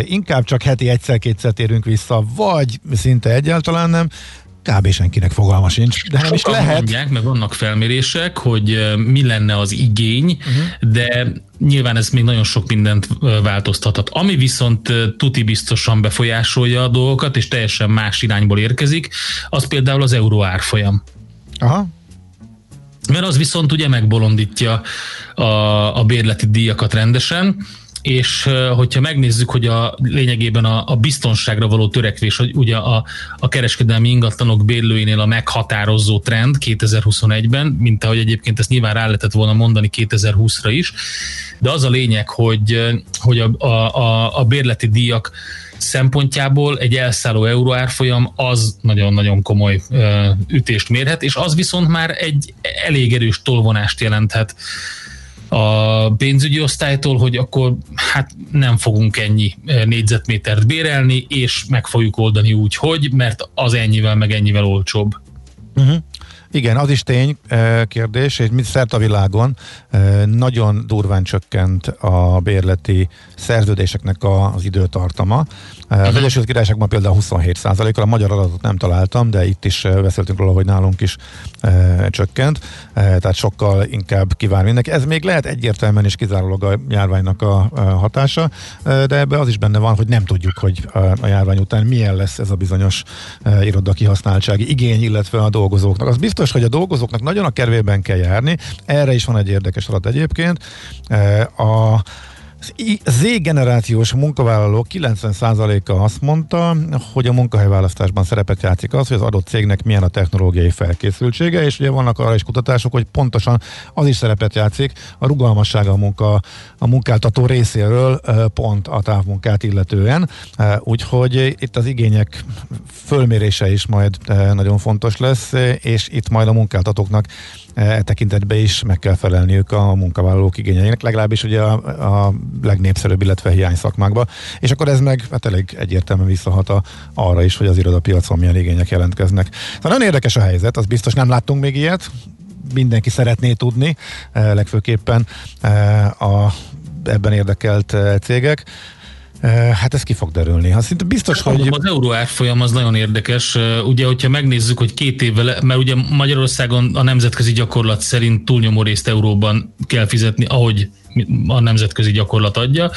inkább csak heti egyszer-kétszer térünk vissza, vagy szinte egyáltalán nem, kb. Senkinek fogalma sincs, de nem is lehet. Mondják, meg vannak felmérések, hogy mi lenne az igény, uh-huh, de nyilván ez még nagyon sok mindent változtathat. Ami viszont tuti biztosan befolyásolja a dolgokat, és teljesen más irányból érkezik, az például az euró árfolyam. Aha. Mert az viszont ugye megbolondítja a, a bérleti díjakat rendesen, és hogyha megnézzük, hogy a lényegében a, a biztonságra való törekvés, hogy ugye a, a kereskedelmi ingatlanok bérlőinél a meghatározó trend kétezer-huszonegyben, mint ahogy egyébként ezt nyilván rá lehetett volna mondani kétezer-húszra is, de az a lényeg, hogy, hogy a, a, a bérleti díjak szempontjából egy elszálló euróárfolyam az nagyon-nagyon komoly ö, ütést mérhet, és az viszont már egy elég erős tolvonást jelenthet a pénzügyi osztálytól, hogy akkor hát nem fogunk ennyi négyzetmétert bérelni, és meg fogjuk oldani úgy, hogy, mert az ennyivel meg ennyivel olcsóbb. Uh-huh. Igen, az is tény kérdés, és szerte a világon nagyon durván csökkent a bérleti szerződéseknek az időtartama. Az Egyesült Királyságban például huszonhét százalékkal, a magyar adatot nem találtam, de itt is beszéltünk róla, hogy nálunk is csökkent, tehát sokkal inkább kivár mindenki. Ez még lehet egyértelműen is kizárólag a járványnak a hatása, de ebbe az is benne van, hogy nem tudjuk, hogy a járvány után milyen lesz ez a bizonyos irodakihasználtsági igény, illetve a dolgozóknak. Az biztos, hogy a dolgozóknak nagyon a kervében kell járni, erre is van egy érdekes adat egyébként. A Z-generációs munkavállalók kilencven százaléka azt mondta, hogy a munkahelyválasztásban szerepet játszik az, hogy az adott cégnek milyen a technológiai felkészültsége, és ugye vannak arra is kutatások, hogy pontosan az is szerepet játszik, a rugalmassága a, munka, a munkáltató részéről pont a távmunkát illetően. Úgyhogy itt az igények fölmérése is majd nagyon fontos lesz, és itt majd a munkáltatóknak e tekintetben is meg kell felelniük a munkavállalók igényeinek, legalábbis ugye a, a legnépszerűbb, illetve hiány szakmákban. És akkor ez meg hát elég egyértelműen visszahat a, arra is, hogy az irodapiacon milyen igények jelentkeznek. Szóval nagyon érdekes a helyzet, az biztos, nem láttunk még ilyet, mindenki szeretné tudni, legfőképpen a ebben érdekelt cégek. Hát ez ki fog derülni. Hát szinte biztos, hogy... Az euró árfolyam az nagyon érdekes. Ugye, hogyha megnézzük, hogy két évvel, mert ugye Magyarországon a nemzetközi gyakorlat szerint túlnyomó részt euróban kell fizetni, ahogy a nemzetközi gyakorlat adja.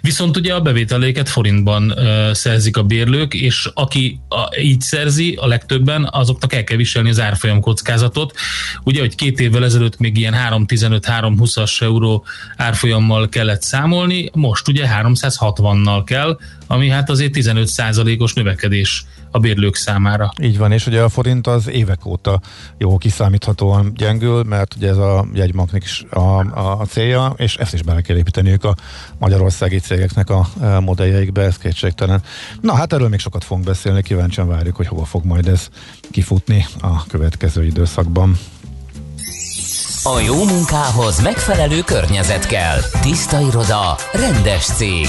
Viszont ugye a bevételéket forintban szerzik a bérlők, és aki így szerzi, a legtöbben, azoknak el kell viselni az árfolyam kockázatot. Ugye, hogy két évvel ezelőtt még ilyen három tizenöt három húszas euró árfolyammal kellett számolni, most ugye háromszázhatvannal kell, ami hát azért tizenöt százalékos növekedés a bérlők számára. Így van, és ugye a forint az évek óta jó kiszámíthatóan gyengül, mert ugye ez a jegybanknak is a, a, a célja, és ezt is bele kell építeniük a magyarországi cégeknek a, a modelljeikbe, ez kétségtelen. Na hát erről még sokat fogunk beszélni, kíváncsian várjuk, hogy hova fog majd ez kifutni a következő időszakban. A jó munkához megfelelő környezet kell. Tiszta iroda, rendes cég,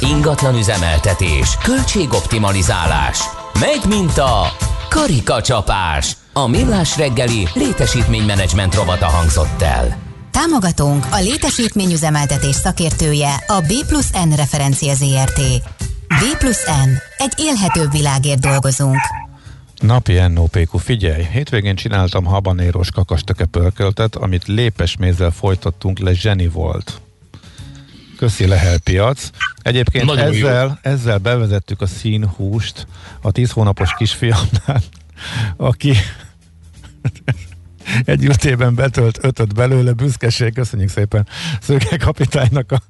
ingatlan üzemeltetés, költségoptimalizálás. Megy, mint a karikacsapás. A Millás reggeli létesítménymenedzsment rovata hangzott el. Támogatónk a létesítményüzemeltetés szakértője, a bé plusz en referencia zé er té. bé plusz en. Egy élhetőbb világért dolgozunk. Napi en o pé kú, figyelj! Hétvégén csináltam habanéros kakastöke pörköltet, amit lépes mézzel folytattunk le, zseni volt. Köszi, Lehel Piac. Egyébként ezzel, ezzel bevezettük a színhúst a tíz hónapos kisfiamnál, aki egy ütében betölt ötöt belőle, büszkeség, köszönjük szépen Szőke kapitánynak a